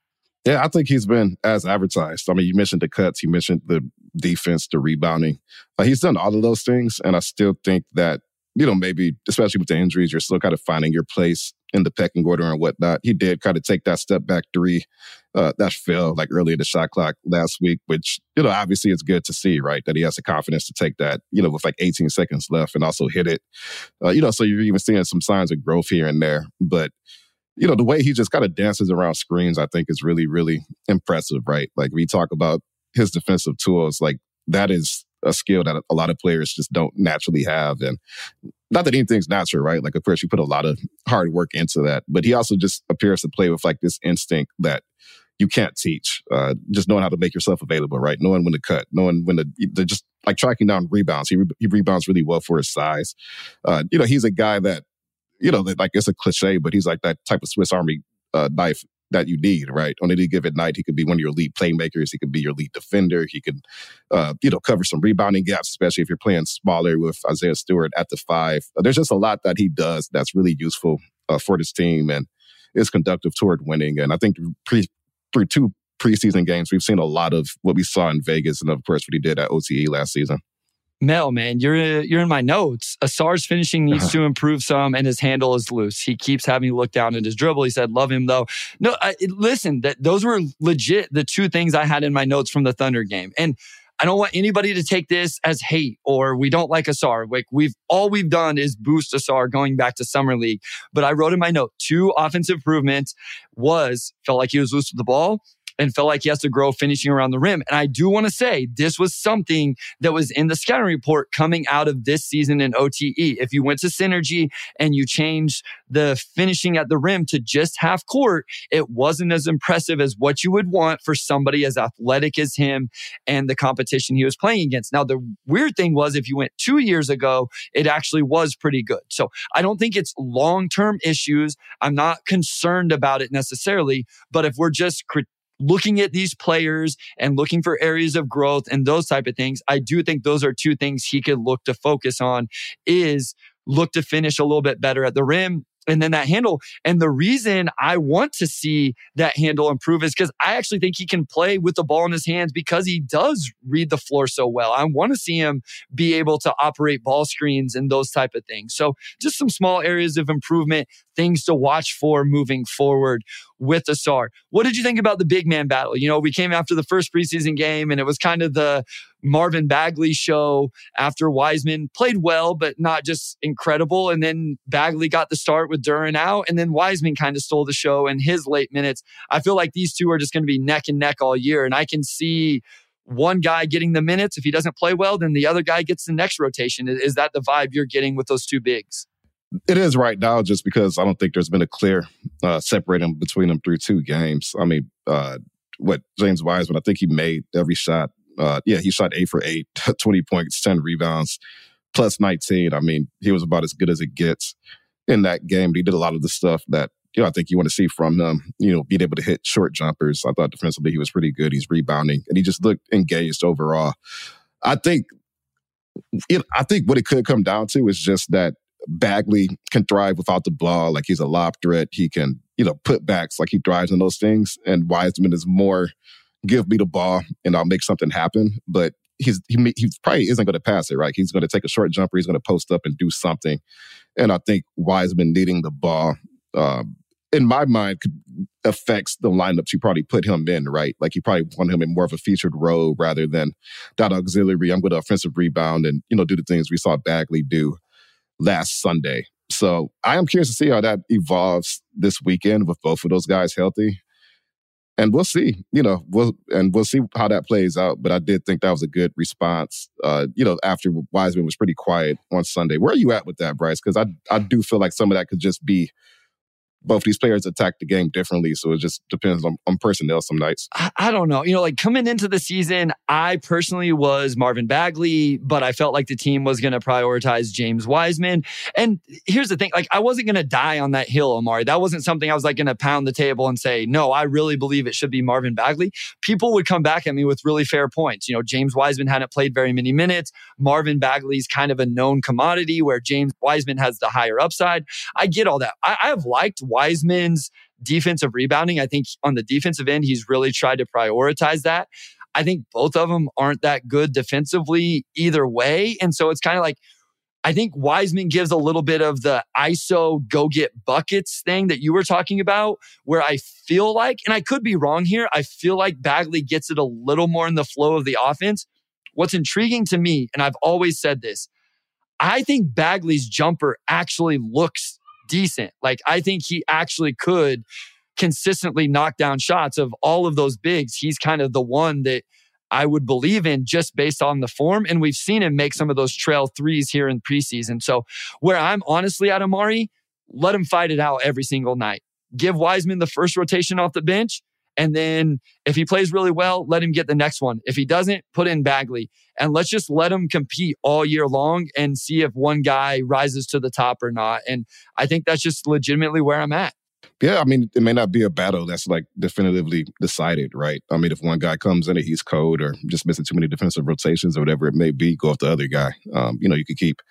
Yeah, I think he's been as advertised. I mean, you mentioned the cuts, you mentioned the defense, the rebounding. He's done all of those things, and I still think that, maybe, especially with the injuries, you're still kind of finding your place in the pecking order and whatnot. He did kind of take that step back three that fell early in the shot clock last week, which, obviously it's good to see, right? That he has the confidence to take that, with 18 seconds left and also hit it. So you're even seeing some signs of growth here and there. But, the way he just kind of dances around screens, I think is really, really impressive, right? Like, we talk about his defensive tools, that is a skill that a lot of players just don't naturally have. And not that anything's natural, right? Of course, you put a lot of hard work into that. But he also just appears to play with this instinct that you can't teach. Just knowing how to make yourself available, right? Knowing when to cut, knowing when to just tracking down rebounds. He rebounds really well for his size. He's a guy that, it's a cliche, but he's that type of Swiss Army knife that you need, right? On any given night, he could be one of your lead playmakers. He could be your lead defender. He could, cover some rebounding gaps, especially if you're playing smaller with Isaiah Stewart at the five. There's just a lot that he does that's really useful for this team and is conductive toward winning. And I think through two preseason games, we've seen a lot of what we saw in Vegas and, of course, what he did at OTE last season. Mel, man, you're in my notes. Ausar's finishing needs to improve some, and his handle is loose. He keeps having to look down at his dribble. He said, love him, though. No, listen, those were legit the two things I had in my notes from the Thunder game. And I don't want anybody to take this as hate or we don't like Ausar. We've done is boost Ausar going back to Summer League. But I wrote in my note, two offensive improvements felt like he was loose with the ball, and felt like he has to grow finishing around the rim. And I do want to say, this was something that was in the scouting report coming out of this season in OTE. If you went to Synergy and you changed the finishing at the rim to just half court, it wasn't as impressive as what you would want for somebody as athletic as him and the competition he was playing against. Now, the weird thing was, if you went 2 years ago, it actually was pretty good. So I don't think it's long-term issues. I'm not concerned about it necessarily, but if we're just looking at these players and looking for areas of growth and those type of things, I do think those are two things he could look to focus on is look to finish a little bit better at the rim and then that handle. And the reason I want to see that handle improve is because I actually think he can play with the ball in his hands because he does read the floor so well. I want to see him be able to operate ball screens and those type of things. So just some small areas of improvement, things to watch for moving forward with Ausar. What did you think about the big man battle? We came after the first preseason game and it was kind of the Marvin Bagley show after Wiseman played well, but not just incredible. And then Bagley got the start with Duren out, and then Wiseman kind of stole the show in his late minutes. I feel like these two are just going to be neck and neck all year. And I can see one guy getting the minutes. If he doesn't play well, then the other guy gets the next rotation. Is that the vibe you're getting with those two bigs? It is right now, just because I don't think there's been a clear separating between them through two games. I mean, James Wiseman, I think he made every shot. He shot 8 for 8, 20 points, 10 rebounds, plus 19. I mean, he was about as good as it gets. in that game. He did a lot of the stuff that, you know, I think you want to see from him, you know, being able to hit short jumpers. I thought defensively he was pretty good. He's rebounding, and he just looked engaged overall. I think what it could come down to is just that Bagley can thrive without the ball. Like, he's a lob threat. He can, you know, put backs, like he thrives in those things. And Wiseman is more, give me the ball and I'll make something happen. But he probably isn't going to pass it, right? He's going to take a short jumper. He's going to post up and do something. And I think Wiseman needing the ball, in my mind, affects the lineups you probably put him in, right? Like, you probably want him in more of a featured role rather than that auxiliary, I'm going to offensive rebound and, you know, do the things we saw Bagley do last Sunday. So I am curious to see how that evolves this weekend with both of those guys healthy. And we'll see, you know, we'll see how that plays out. But I did think that was a good response, you know, after Wiseman was pretty quiet on Sunday. Where are you at with that, Bryce? Because I do feel like some of that could just be both these players attack the game differently. So it just depends on personnel some nights. I don't know. You know, like, coming into the season, I personally was Marvin Bagley, but I felt like the team was going to prioritize James Wiseman. And here's the thing, like, I wasn't going to die on that hill, Omari. That wasn't something I was like going to pound the table and say, no, I really believe it should be Marvin Bagley. People would come back at me with really fair points. You know, James Wiseman hadn't played very many minutes. Marvin Bagley's kind of a known commodity, where James Wiseman has the higher upside. I get all that. I've liked Wiseman's defensive rebounding. I think on the defensive end, he's really tried to prioritize that. I think both of them aren't that good defensively either way. And so it's kind of like, I think Wiseman gives a little bit of the ISO go get buckets thing that you were talking about, where I feel like, and I could be wrong here, I feel like Bagley gets it a little more in the flow of the offense. What's intriguing to me, and I've always said this, I think Bagley's jumper actually looks decent. Like, I think he actually could consistently knock down shots. Of all of those bigs, he's kind of the one that I would believe in just based on the form. And we've seen him make some of those trail threes here in preseason. So where I'm honestly at, Omari, let him fight it out every single night. Give Wiseman the first rotation off the bench. And then if he plays really well, let him get the next one. If he doesn't, put in Bagley. And let's just let him compete all year long and see if one guy rises to the top or not. And I think that's just legitimately where I'm at. Yeah, I mean, it may not be a battle that's like definitively decided, right? I mean, if one guy comes in and he's cold or just missing too many defensive rotations or whatever it may be, go off the other guy. You know, you could keep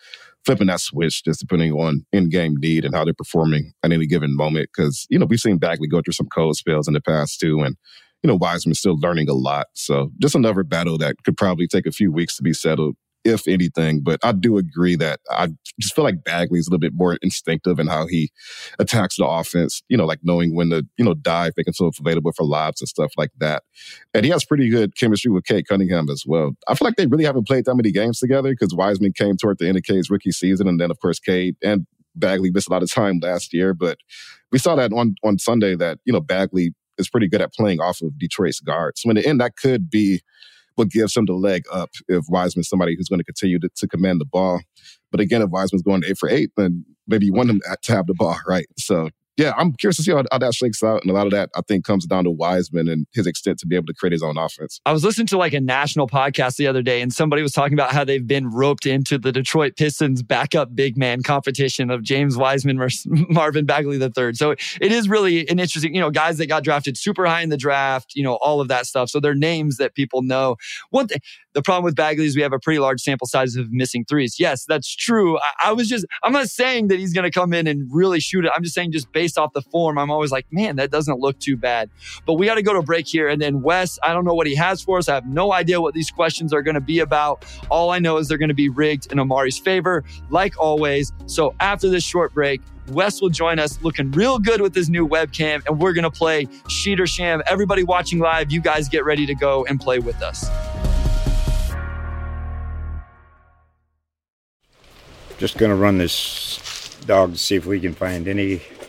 flipping that switch just depending on in-game need and how they're performing at any given moment. Because, you know, we've seen Bagley go through some cold spells in the past too. And, you know, Wiseman's still learning a lot. So just another battle that could probably take a few weeks to be settled, if anything. But I do agree that I just feel like Bagley's a little bit more instinctive in how he attacks the offense, you know, like knowing when to, you know, dive, making himself available for lobs and stuff like that. And he has pretty good chemistry with Cade Cunningham as well. I feel like they really haven't played that many games together because Wiseman came toward the end of Cade's rookie season. And then, of course, Cade and Bagley missed a lot of time last year. But we saw that on Sunday that, you know, Bagley is pretty good at playing off of Detroit's guards. So in the end, that could be what gives him the leg up if Wiseman's somebody who's going to continue to command the ball. But again, if Wiseman's going 8 for 8, then maybe you want him to have the ball, right? So yeah, I'm curious to see how that shakes out. And a lot of that, I think, comes down to Wiseman and his extent to be able to create his own offense. I was listening to like a national podcast the other day, and somebody was talking about how they've been roped into the Detroit Pistons backup big man competition of James Wiseman versus Marvin Bagley III. So it is really an interesting, you know, guys that got drafted super high in the draft, you know, all of that stuff. So they're names that people know. One thing, the problem with Bagley is we have a pretty large sample size of missing threes. Yes, that's true. I'm not saying that he's going to come in and really shoot it. I'm just saying, just based off the form, I'm always like, man, that doesn't look too bad. But we got to go to a break here. And then Wes, I don't know what he has for us. I have no idea what these questions are going to be about. All I know is they're going to be rigged in Omari's favor, like always. So after this short break, Wes will join us looking real good with his new webcam, and we're going to play Sheet or Sham. Everybody watching live, you guys get ready to go and play with us. Just going to run this dog to see if we can find any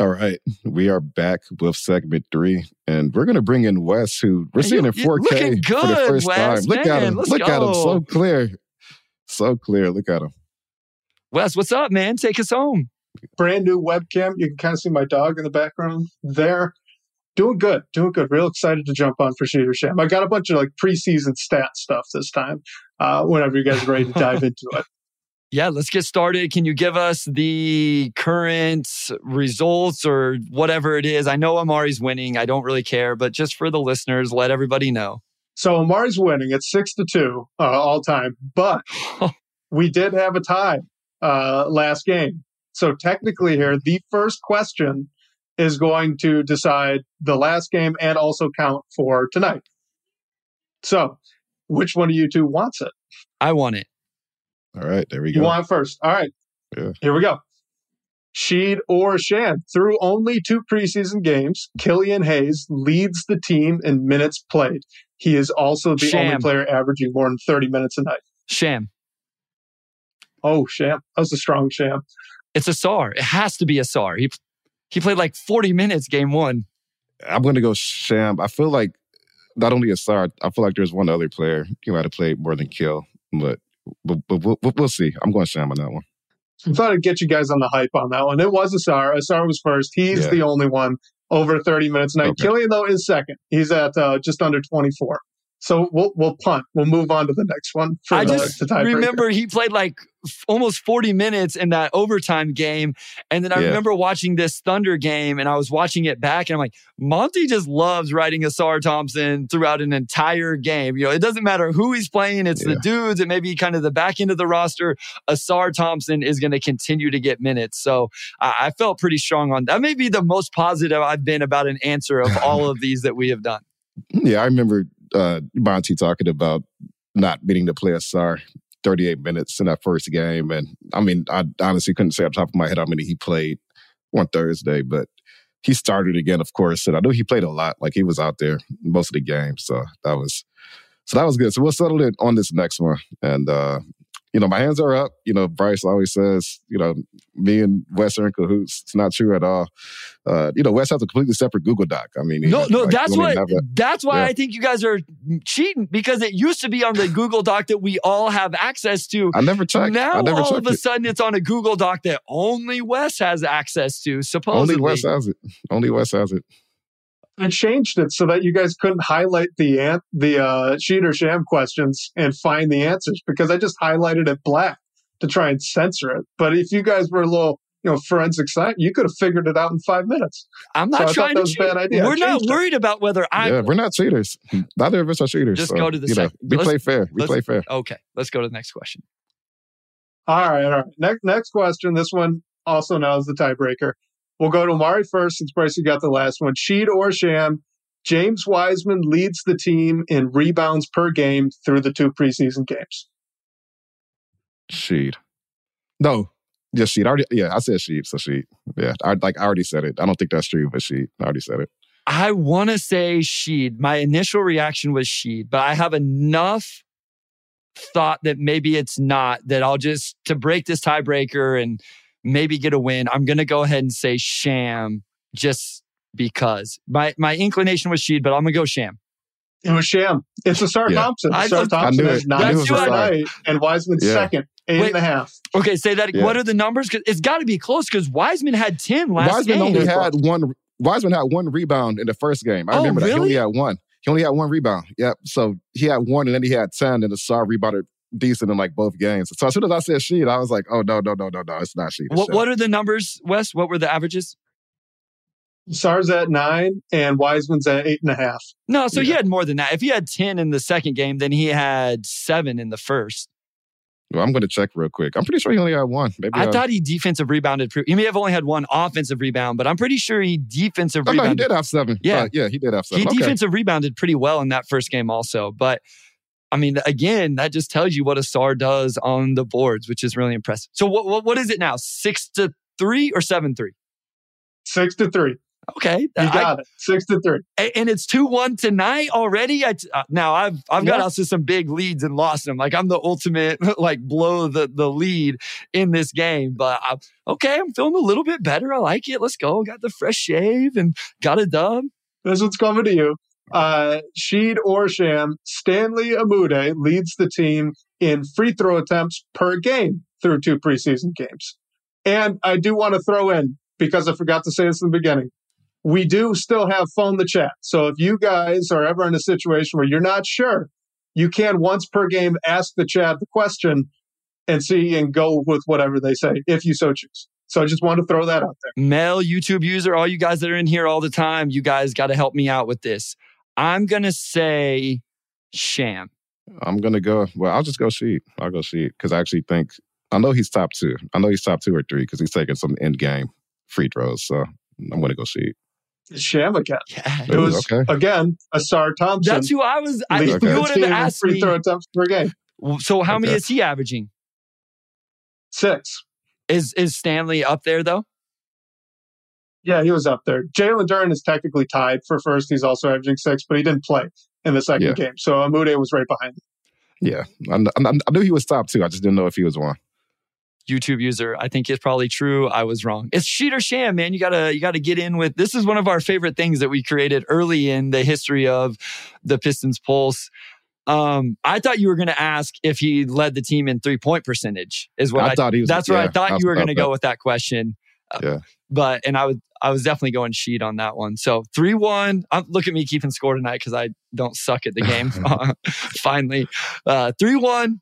All right, we are back with segment 3, and we're going to bring in Wes, who we're seeing in 4K for the first time. Look at him. Look at him. So clear. So clear. Look at him. Wes, what's up, man? Take us home. Brand new webcam. You can kind of see my dog in the background there. Doing good. Doing good. Real excited to jump on for Shooter Sham. I got a bunch of like preseason stat stuff this time, whenever you guys are ready to dive into it. Yeah, let's get started. Can you give us the current results or whatever it is? I know Omari's winning. I don't really care, but just for the listeners, let everybody know. So Omari's winning at 6-2 all time, but we did have a tie last game. So technically here, the first question is going to decide the last game and also count for tonight. So which one of you two wants it? I want it. All right, there we go. You want first. All right, yeah. Here we go. Sheed or Shan? Through only 2 preseason games, Killian Hayes leads the team in minutes played. He is also the only player averaging more than 30 minutes a night. Sham. Oh, Sham. That was a strong Sham. It's Ausar. It has to be Ausar. He played like 40 minutes game 1. I'm going to go Sham. I feel like not only Ausar, I feel like there's one other player who had to play more than Kill, But we'll see. I'm going Sham on that one. I thought I'd get you guys on the hype on that one. It was Ausar. Ausar was first. He's the only one over 30 minutes a night. Okay. Killian, though, is second. He's at just under 24. So we'll punt. We'll move on to the next one. I remember he played like almost 40 minutes in that overtime game. And then I remember watching this Thunder game, and I was watching it back, and I'm like, Monty just loves writing Ausar Thompson throughout an entire game. You know, it doesn't matter who he's playing. It's the dudes and maybe kind of the back end of the roster. Ausar Thompson is going to continue to get minutes. So I felt pretty strong on that. May be the most positive I've been about an answer of all of these that we have done. Yeah, I remember Monty talking about not beating the play Ausar 38 minutes in that first game. And I mean, I honestly couldn't say off the top of my head how many he played on Thursday, but he started again, of course. And I know he played a lot. Like, he was out there most of the game. So that was good. So we'll settle it on this next one. And, you know, my hands are up. You know, Bryce always says, you know, me and Wes are in cahoots. It's not true at all. You know, Wes has a completely separate Google Doc. I mean, that's why I think you guys are cheating, because it used to be on the Google Doc that we all have access to. I never checked. Now all of a sudden it's on a Google Doc that only Wes has access to, supposedly. Only Wes has it. I changed it so that you guys couldn't highlight the Sheet or Sham questions and find the answers, because I just highlighted it black to try and censor it. But if you guys were a little, you know, forensic science, you could have figured it out in 5 minutes. I'm not trying to cheat. Bad idea. We're not worried about whether I'm... Yeah, we're not cheaters. Neither of us are cheaters. Just go to the second. We play fair. Okay, let's go to the next question. All right. Next question. This one also now is the tiebreaker. We'll go to Omari first, since Bryce, you got the last one. Sheed or Sham? James Wiseman leads the team in rebounds per game through the 2 preseason games. Sheed. No, just Sheed. I said Sheed, so Sheed. Yeah, I already said it. I don't think that's true, but Sheed. I already said it. I want to say Sheed. My initial reaction was Sheed, but I have enough thought that maybe it's not, that I'll just, to break this tiebreaker and maybe get a win, I'm going to go ahead and say Sham, just because. My inclination was Sheed, but I'm going to go Sham. It was Sham. It's Ausar Thompson. Ausar Thompson is 9th, and Wiseman's second, 8.5. Okay, say that. Yeah. What are the numbers? It's got to be close, because Wiseman had 10 last game. Wiseman had 1 rebound in the first game. I remember that. He only had 1. He only had 1 rebound. Yep. So he had 1, and then he had 10, and Ausar rebounded decent in like both games. So as soon as I said Sheed, I was like, oh, no, it's not Sheed. What are the numbers, Wes? What were the averages? Sar's at 9 and Wiseman's at 8.5. No, so he had more than that. If he had 10 in the second game, then he had 7 in the first. Well, I'm going to check real quick. I'm pretty sure he only had 1. Maybe I thought he defensive rebounded. He may have only had 1 offensive rebound, but I'm pretty sure he defensive rebounded. No, he did have 7. Yeah, he did have 7. He defensive rebounded pretty well in that first game also, but I mean, again, that just tells you what Ausar does on the boards, which is really impressive. So what is it now? 6-3 or 7-3? 6-3. Okay. You got it. 6-3. And it's 2-1 tonight already. Now I've got also some big leads and lost them. Like I'm the ultimate, like blow the lead in this game, but I'm feeling a little bit better. I like it. Let's go. Got the fresh shave and got a dub. That's what's coming to you. Sheed Orsham, Stanley Umude leads the team in free throw attempts per game through 2 preseason games. And I do want to throw in, because I forgot to say this in the beginning, we do still have phone the chat. So if you guys are ever in a situation where you're not sure, you can once per game ask the chat the question and see and go with whatever they say, if you so choose. So I just wanted to throw that out there. Mel, YouTube user, all you guys that are in here all the time, you guys got to help me out with this. I'm going to say Sham. I'm going to go. Well, I'll just go Sheed. I'll go Sheed because I actually think, I know he's top 2. I know he's top 2 or 3 because he's taking some end game free throws. So I'm going to go Sheed. Sham again. Yeah. It was, again, Ausar Thompson. That's who I was. You would have asked free throw attempts per game. So how many is he averaging? 6. Is Stanley up there, though? Yeah, he was up there. Jalen Duren is technically tied for first. He's also averaging 6, but he didn't play in the second game. So Amude was right behind him. Yeah. I knew he was top 2. I just didn't know if he was 1. YouTube user, I think it's probably true. I was wrong. It's Sheet or Sham, man. You gotta get in with this. Is one of our favorite things that we created early in the history of the Pistons Pulse. I thought you were going to ask if he led the team in 3-point percentage. Is what I thought he was. That's where I thought you were going to go with that question. I was definitely going Sheet on that one. So 3-1. Look at me keeping score tonight because I don't suck at the game. Finally, 3-1.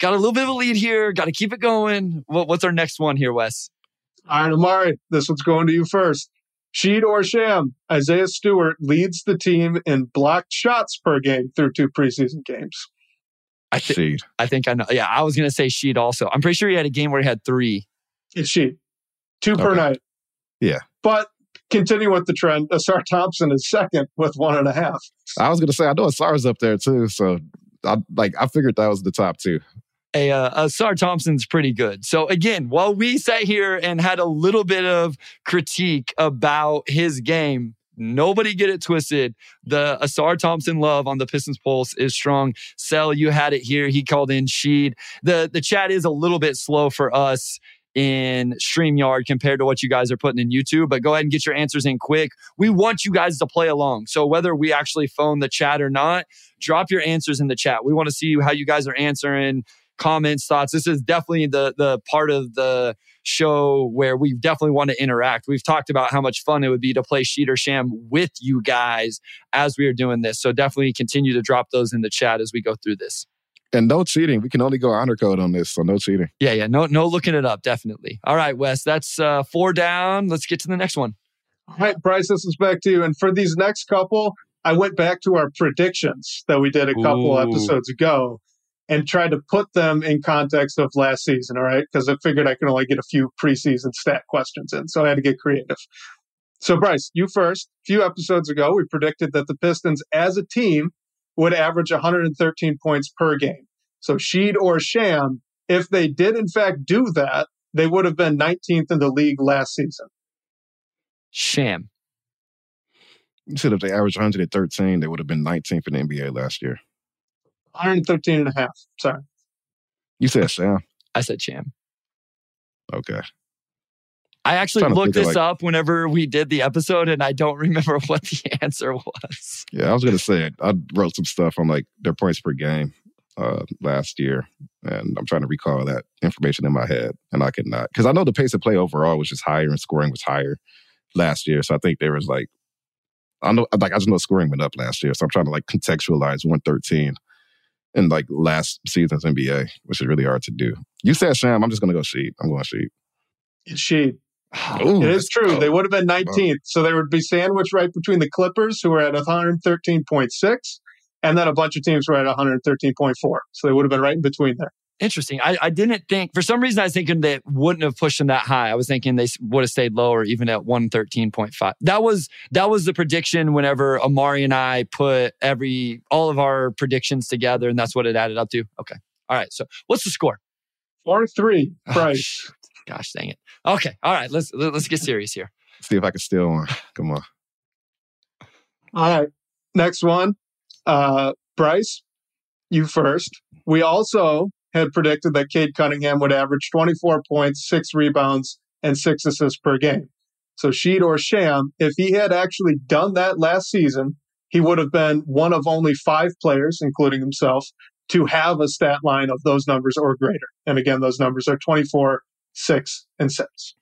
Got a little bit of a lead here. Got to keep it going. What's our next one here, Wes? All right, Omari, this one's going to you first. Sheed or Sham, Isaiah Stewart leads the team in blocked shots per game through 2 preseason games. Sheed. I think I know. Yeah, I was going to say Sheed also. I'm pretty sure he had a game where he had 3. It's Sheed. 2 per night. Yeah. But continue with the trend. Ausar Thompson is second with 1.5. I was going to say, I know Asar's up there too, so I figured that was the top 2. Ausar Thompson's pretty good. So again, while we sat here and had a little bit of critique about his game, nobody get it twisted. The Ausar Thompson love on the Pistons Pulse is strong. Sel, you had it here. He called in Sheed. The chat is a little bit slow for us in StreamYard compared to what you guys are putting in YouTube, but go ahead and get your answers in quick. We want you guys to play along. So whether we actually phone the chat or not, drop your answers in the chat. We want to see how you guys are answering. Comments, thoughts. This is definitely the part of the show where we definitely want to interact. We've talked about how much fun it would be to play Sheet or Sham with you guys as we are doing this. So definitely continue to drop those in the chat as we go through this. And no cheating. We can only go honor code on this, so no cheating. Yeah. No looking it up, definitely. All right, Wes, that's 4 down. Let's get to the next one. All right, Bryce, this is back to you. And for these next couple, I went back to our predictions that we did a couple episodes ago and tried to put them in context of last season, all right? Because I figured I could only get a few preseason stat questions in, so I had to get creative. So, Bryce, you first. A few episodes ago, we predicted that the Pistons as a team would average 113 points per game. So, Sheed or Sham, if they did, in fact, do that, they would have been 19th in the league last season. Sham. You said if they averaged 113, they would have been 19th in the NBA last year. 113.5. Sorry. You said Sham. I said Sham. Okay. I actually looked this up whenever we did the episode and I don't remember what the answer was. Yeah, I was going to say, I wrote some stuff on like their points per game last year. And I'm trying to recall that information in my head and I could not. Because I know the pace of play overall was just higher and scoring was higher last year. So I think there was I just know scoring went up last year. So I'm trying to contextualize 113. In last season's NBA, which is really hard to do. You said Sham. I'm just going to go Sheed. I'm going Sheed. It's Sheed. It is true. They would have been 19th. Oh. So they would be sandwiched right between the Clippers, who were at 113.6, and then a bunch of teams were at 113.4. So they would have been right in between there. Interesting. I didn't think, for some reason, I was thinking they wouldn't have pushed them that high. I was thinking they would have stayed lower, even at 113.5. That was the prediction whenever Omari and I put all of our predictions together, and that's what it added up to. Okay. All right. So what's the score? 4-3, Bryce. Gosh dang it. Okay. All right. Let's get serious here. See if I can steal one. Come on. All right. Next one. Bryce, you first. We also had predicted that Cade Cunningham would average 24 points, 6 rebounds, and 6 assists per game. So sheet or sham, if he had actually done that last season, he would have been one of only 5 players, including himself, to have a stat line of those numbers or greater. And again, those numbers are 24, 6, and 6.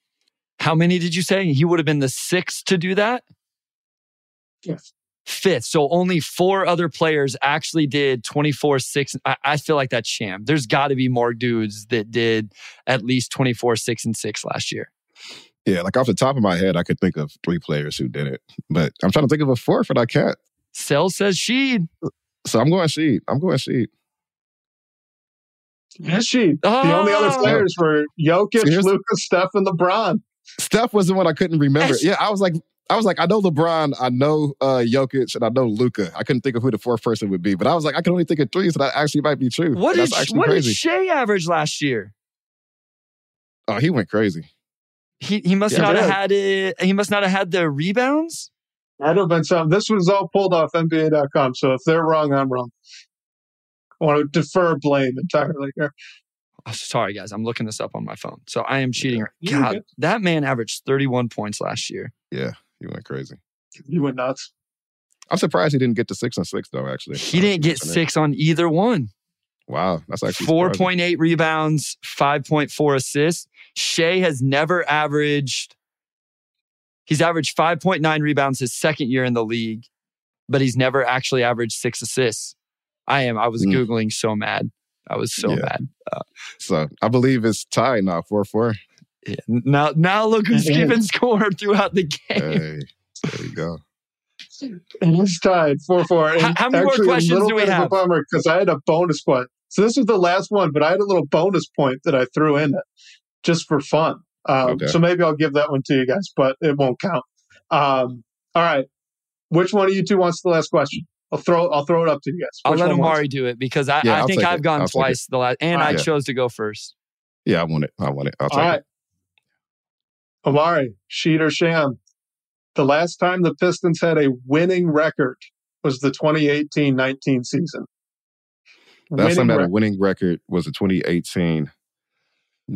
How many did you say? He would have been the 6th to do that? Yes. 5th. So only 4 other players actually did 24, 6. I feel like that's sham. There's got to be more dudes that did at least 24, 6, and 6 last year. Yeah, like off the top of my head, I could think of 3 players who did it. But I'm trying to think of a 4th, and I can't. Sel says Sheed. So I'm going Sheed. Yes, Sheed. Oh. The only other players were Jokic, Luka, Steph, and LeBron. Steph was the one I couldn't remember. Yeah, I was like, I know LeBron, I know Jokic, and I know Luka. I couldn't think of who the 4th person would be, but I was like, I can only think of 3, so that actually might be true. What did Shea average last year? Oh, he went crazy. He must not have had the rebounds. That would have been something. This was all pulled off NBA.com, so if they're wrong, I'm wrong. I want to defer blame entirely here. Oh, sorry, guys. I'm looking this up on my phone. So I am cheating. Yeah. God, that man averaged 31 points last year. Yeah, he went crazy. He went nuts. I'm surprised he didn't get to 6 and 6, though, actually. He didn't get 6 on either one. Wow, that's actually 4.8 rebounds, 5.4 assists. Shea has never averaged... He's averaged 5.9 rebounds his second year in the league, but he's never actually averaged 6 assists. I was Googling so mad. I was so mad. So I believe it's tied now, 4-4. Yeah. Now look who's keeping score throughout the game. Hey, there you go. It's tied, 4-4. How many more questions do we have? Because I had a bonus point. So this was the last one, but I had a little bonus point that I threw in it just for fun. Okay. So maybe I'll give that one to you guys, but it won't count. All right. Which one of you two wants the last question? I'll throw it up to you guys. I'll let Omari do it because I think I've gone twice the last, and I chose to go first. Yeah, I want it. All right. Omari, sheet or sham? The last time the Pistons had a winning record was the 2018-19 season. Last time that a winning record was the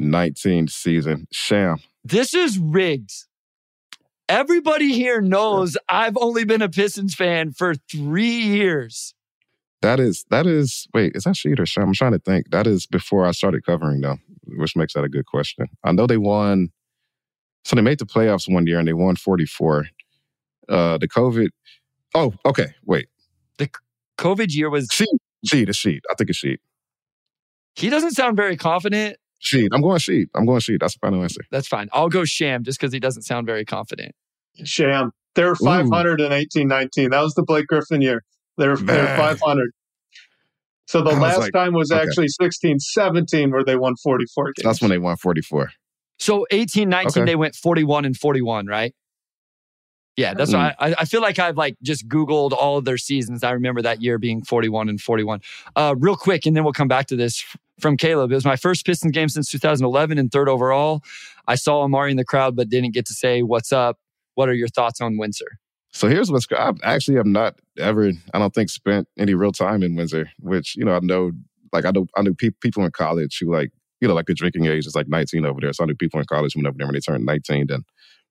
2018-19 season. Sham. This is rigged. Everybody here knows I've only been a Pistons fan for 3 years. Wait, is that sheet or sham? I'm trying to think. That is before I started covering them, which makes that a good question. I know they won. So they made the playoffs one year and they won 44. The COVID. Oh, okay. Wait. The COVID year was... Sheet. I think it's sheet. He doesn't sound very confident. Sheet. I'm going sheet. That's the final answer. That's fine. I'll go sham just because he doesn't sound very confident. Sham. They were 500 in 18-19. That was the Blake Griffin year. They were 500. So the last time was actually 16-17 where they won 44 games. That's when they won 44. So 18-19, they went 41-41, right? Yeah, that's why I feel like I've just Googled all of their seasons. I remember that year being 41-41. Real quick, and then we'll come back to this from Caleb. It was my first Pistons game since 2011 and 3rd overall. I saw Omari in the crowd, but didn't get to say, what's up? What are your thoughts on Windsor? So here's what's... I actually have not ever, I don't think, spent any real time in Windsor, which, I know, I knew people in college who the drinking age is 19 over there. So I knew people in college went over there when they turned 19 and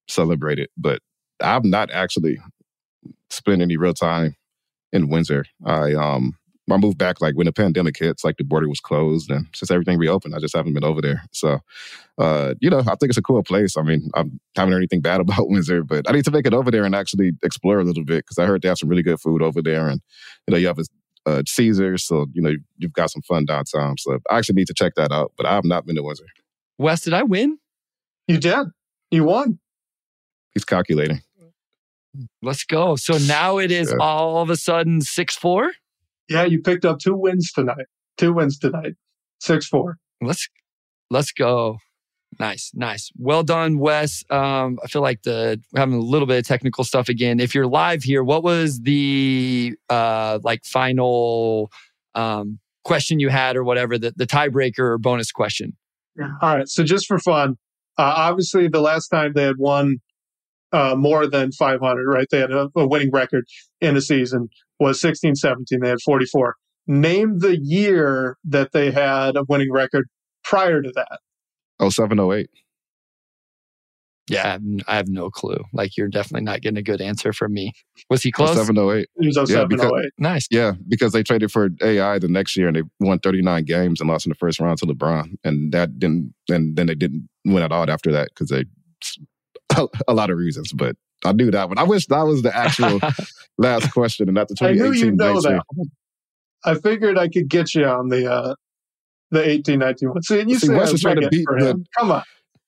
celebrated, but I've not actually spent any real time in Windsor. I moved back when the pandemic hits, the border was closed, and since everything reopened, I just haven't been over there. So, I think it's a cool place. I mean, I haven't heard anything bad about Windsor, but I need to make it over there and actually explore a little bit because I heard they have some really good food over there, and you have a Caesar, so you've got some fun downtown. So I actually need to check that out, but I have not been to Windsor. Wes, did I win? You did. You won. He's calculating. Let's go. So now it is all of a sudden 6-4. Yeah, you picked up 2 wins tonight. 2 wins tonight. 6-4. Let's go. Nice. Well done, Wes. I feel like having a little bit of technical stuff again. If you're live here, what was the final question you had or whatever, the tiebreaker or bonus question? Yeah. All right. So just for fun, Obviously, the last time they had won more than 500, right? They had a winning record in a season was 16-17. They had 44. Name the year that they had a winning record prior to that. 07-08. Yeah, I have no clue. Like, you're definitely not getting a good answer from me. Was he close? 07-08. He was 07-08. Nice. Yeah, because they traded for AI the next year and they won 39 games and lost in the first round to LeBron. And that didn't, and then they didn't win at all after that because they, a lot of reasons, but I knew that one. I wish that was the actual last question and not the 2018. I knew you'd know that one. I figured I could get you on the 18-19 one. See, and you said Wes is trying to beat him. Come on.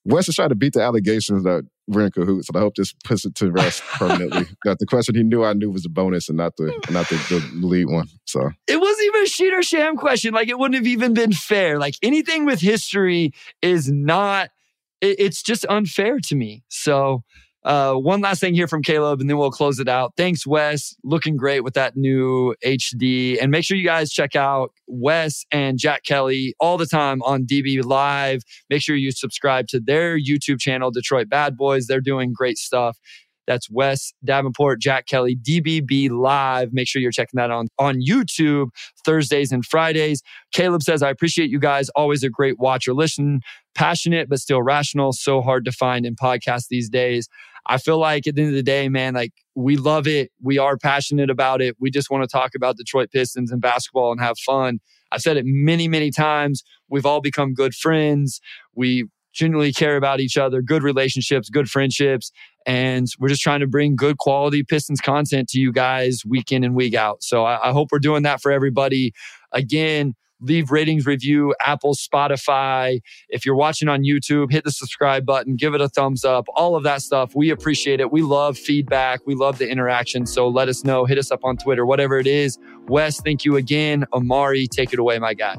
Wes is trying to beat the allegations that we're in cahoots, and I hope this puts it to rest permanently. That the question he knew I knew was a bonus and not the lead one. So it wasn't even a sheet or sham question. Like, it wouldn't have even been fair. Like, anything with history is not. It's just unfair to me. So one last thing here from Caleb, and then we'll close it out. Thanks, Wes. Looking great with that new HD. And make sure you guys check out Wes and Jack Kelly all the time on DB Live. Make sure you subscribe to their YouTube channel, Detroit Bad Boys. They're doing great stuff. That's Wes Davenport, Jack Kelly, DBB Live. Make sure you're checking that on YouTube Thursdays and Fridays. Caleb says, I appreciate you guys. Always a great watch or listen. Passionate, but still rational. So hard to find in podcasts these days. I feel like at the end of the day, man, like, we love it. We are passionate about it. We just want to talk about Detroit Pistons and basketball and have fun. I've said it many, many times. We've all become good friends. We genuinely care about each other, good relationships, good friendships. And we're just trying to bring good quality Pistons content to you guys week in and week out. So I hope we're doing that for everybody. Again, leave ratings, review, Apple, Spotify. If you're watching on YouTube, hit the subscribe button, give it a thumbs up, all of that stuff. We appreciate it. We love feedback. We love the interaction. So let us know. Hit us up on Twitter, whatever it is. Wes, thank you again. Omari, take it away, my guy.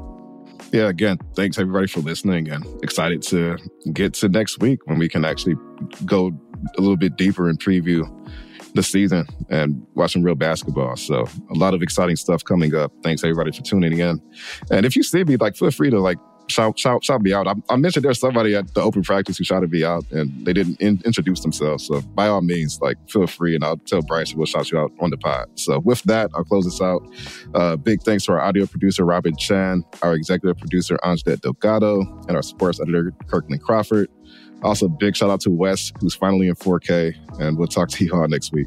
Yeah, again, thanks everybody for listening, and excited to get to next week when we can actually go a little bit deeper and preview the season and watch some real basketball. So a lot of exciting stuff coming up. Thanks everybody for tuning in. And if you see me, like, feel free to like shout me out. I mentioned there's somebody at the open practice who shouted me out and they didn't introduce themselves. So by all means, like, feel free, and I'll tell Bryce we'll shout you out on the pod. So with that, I'll close this out. Big thanks to our audio producer, Robin Chan, our executive producer, Anjette Delgado, and our sports editor, Kirkland Crawford. Also, big shout out to Wes, who's finally in 4K, and we'll talk to you all next week.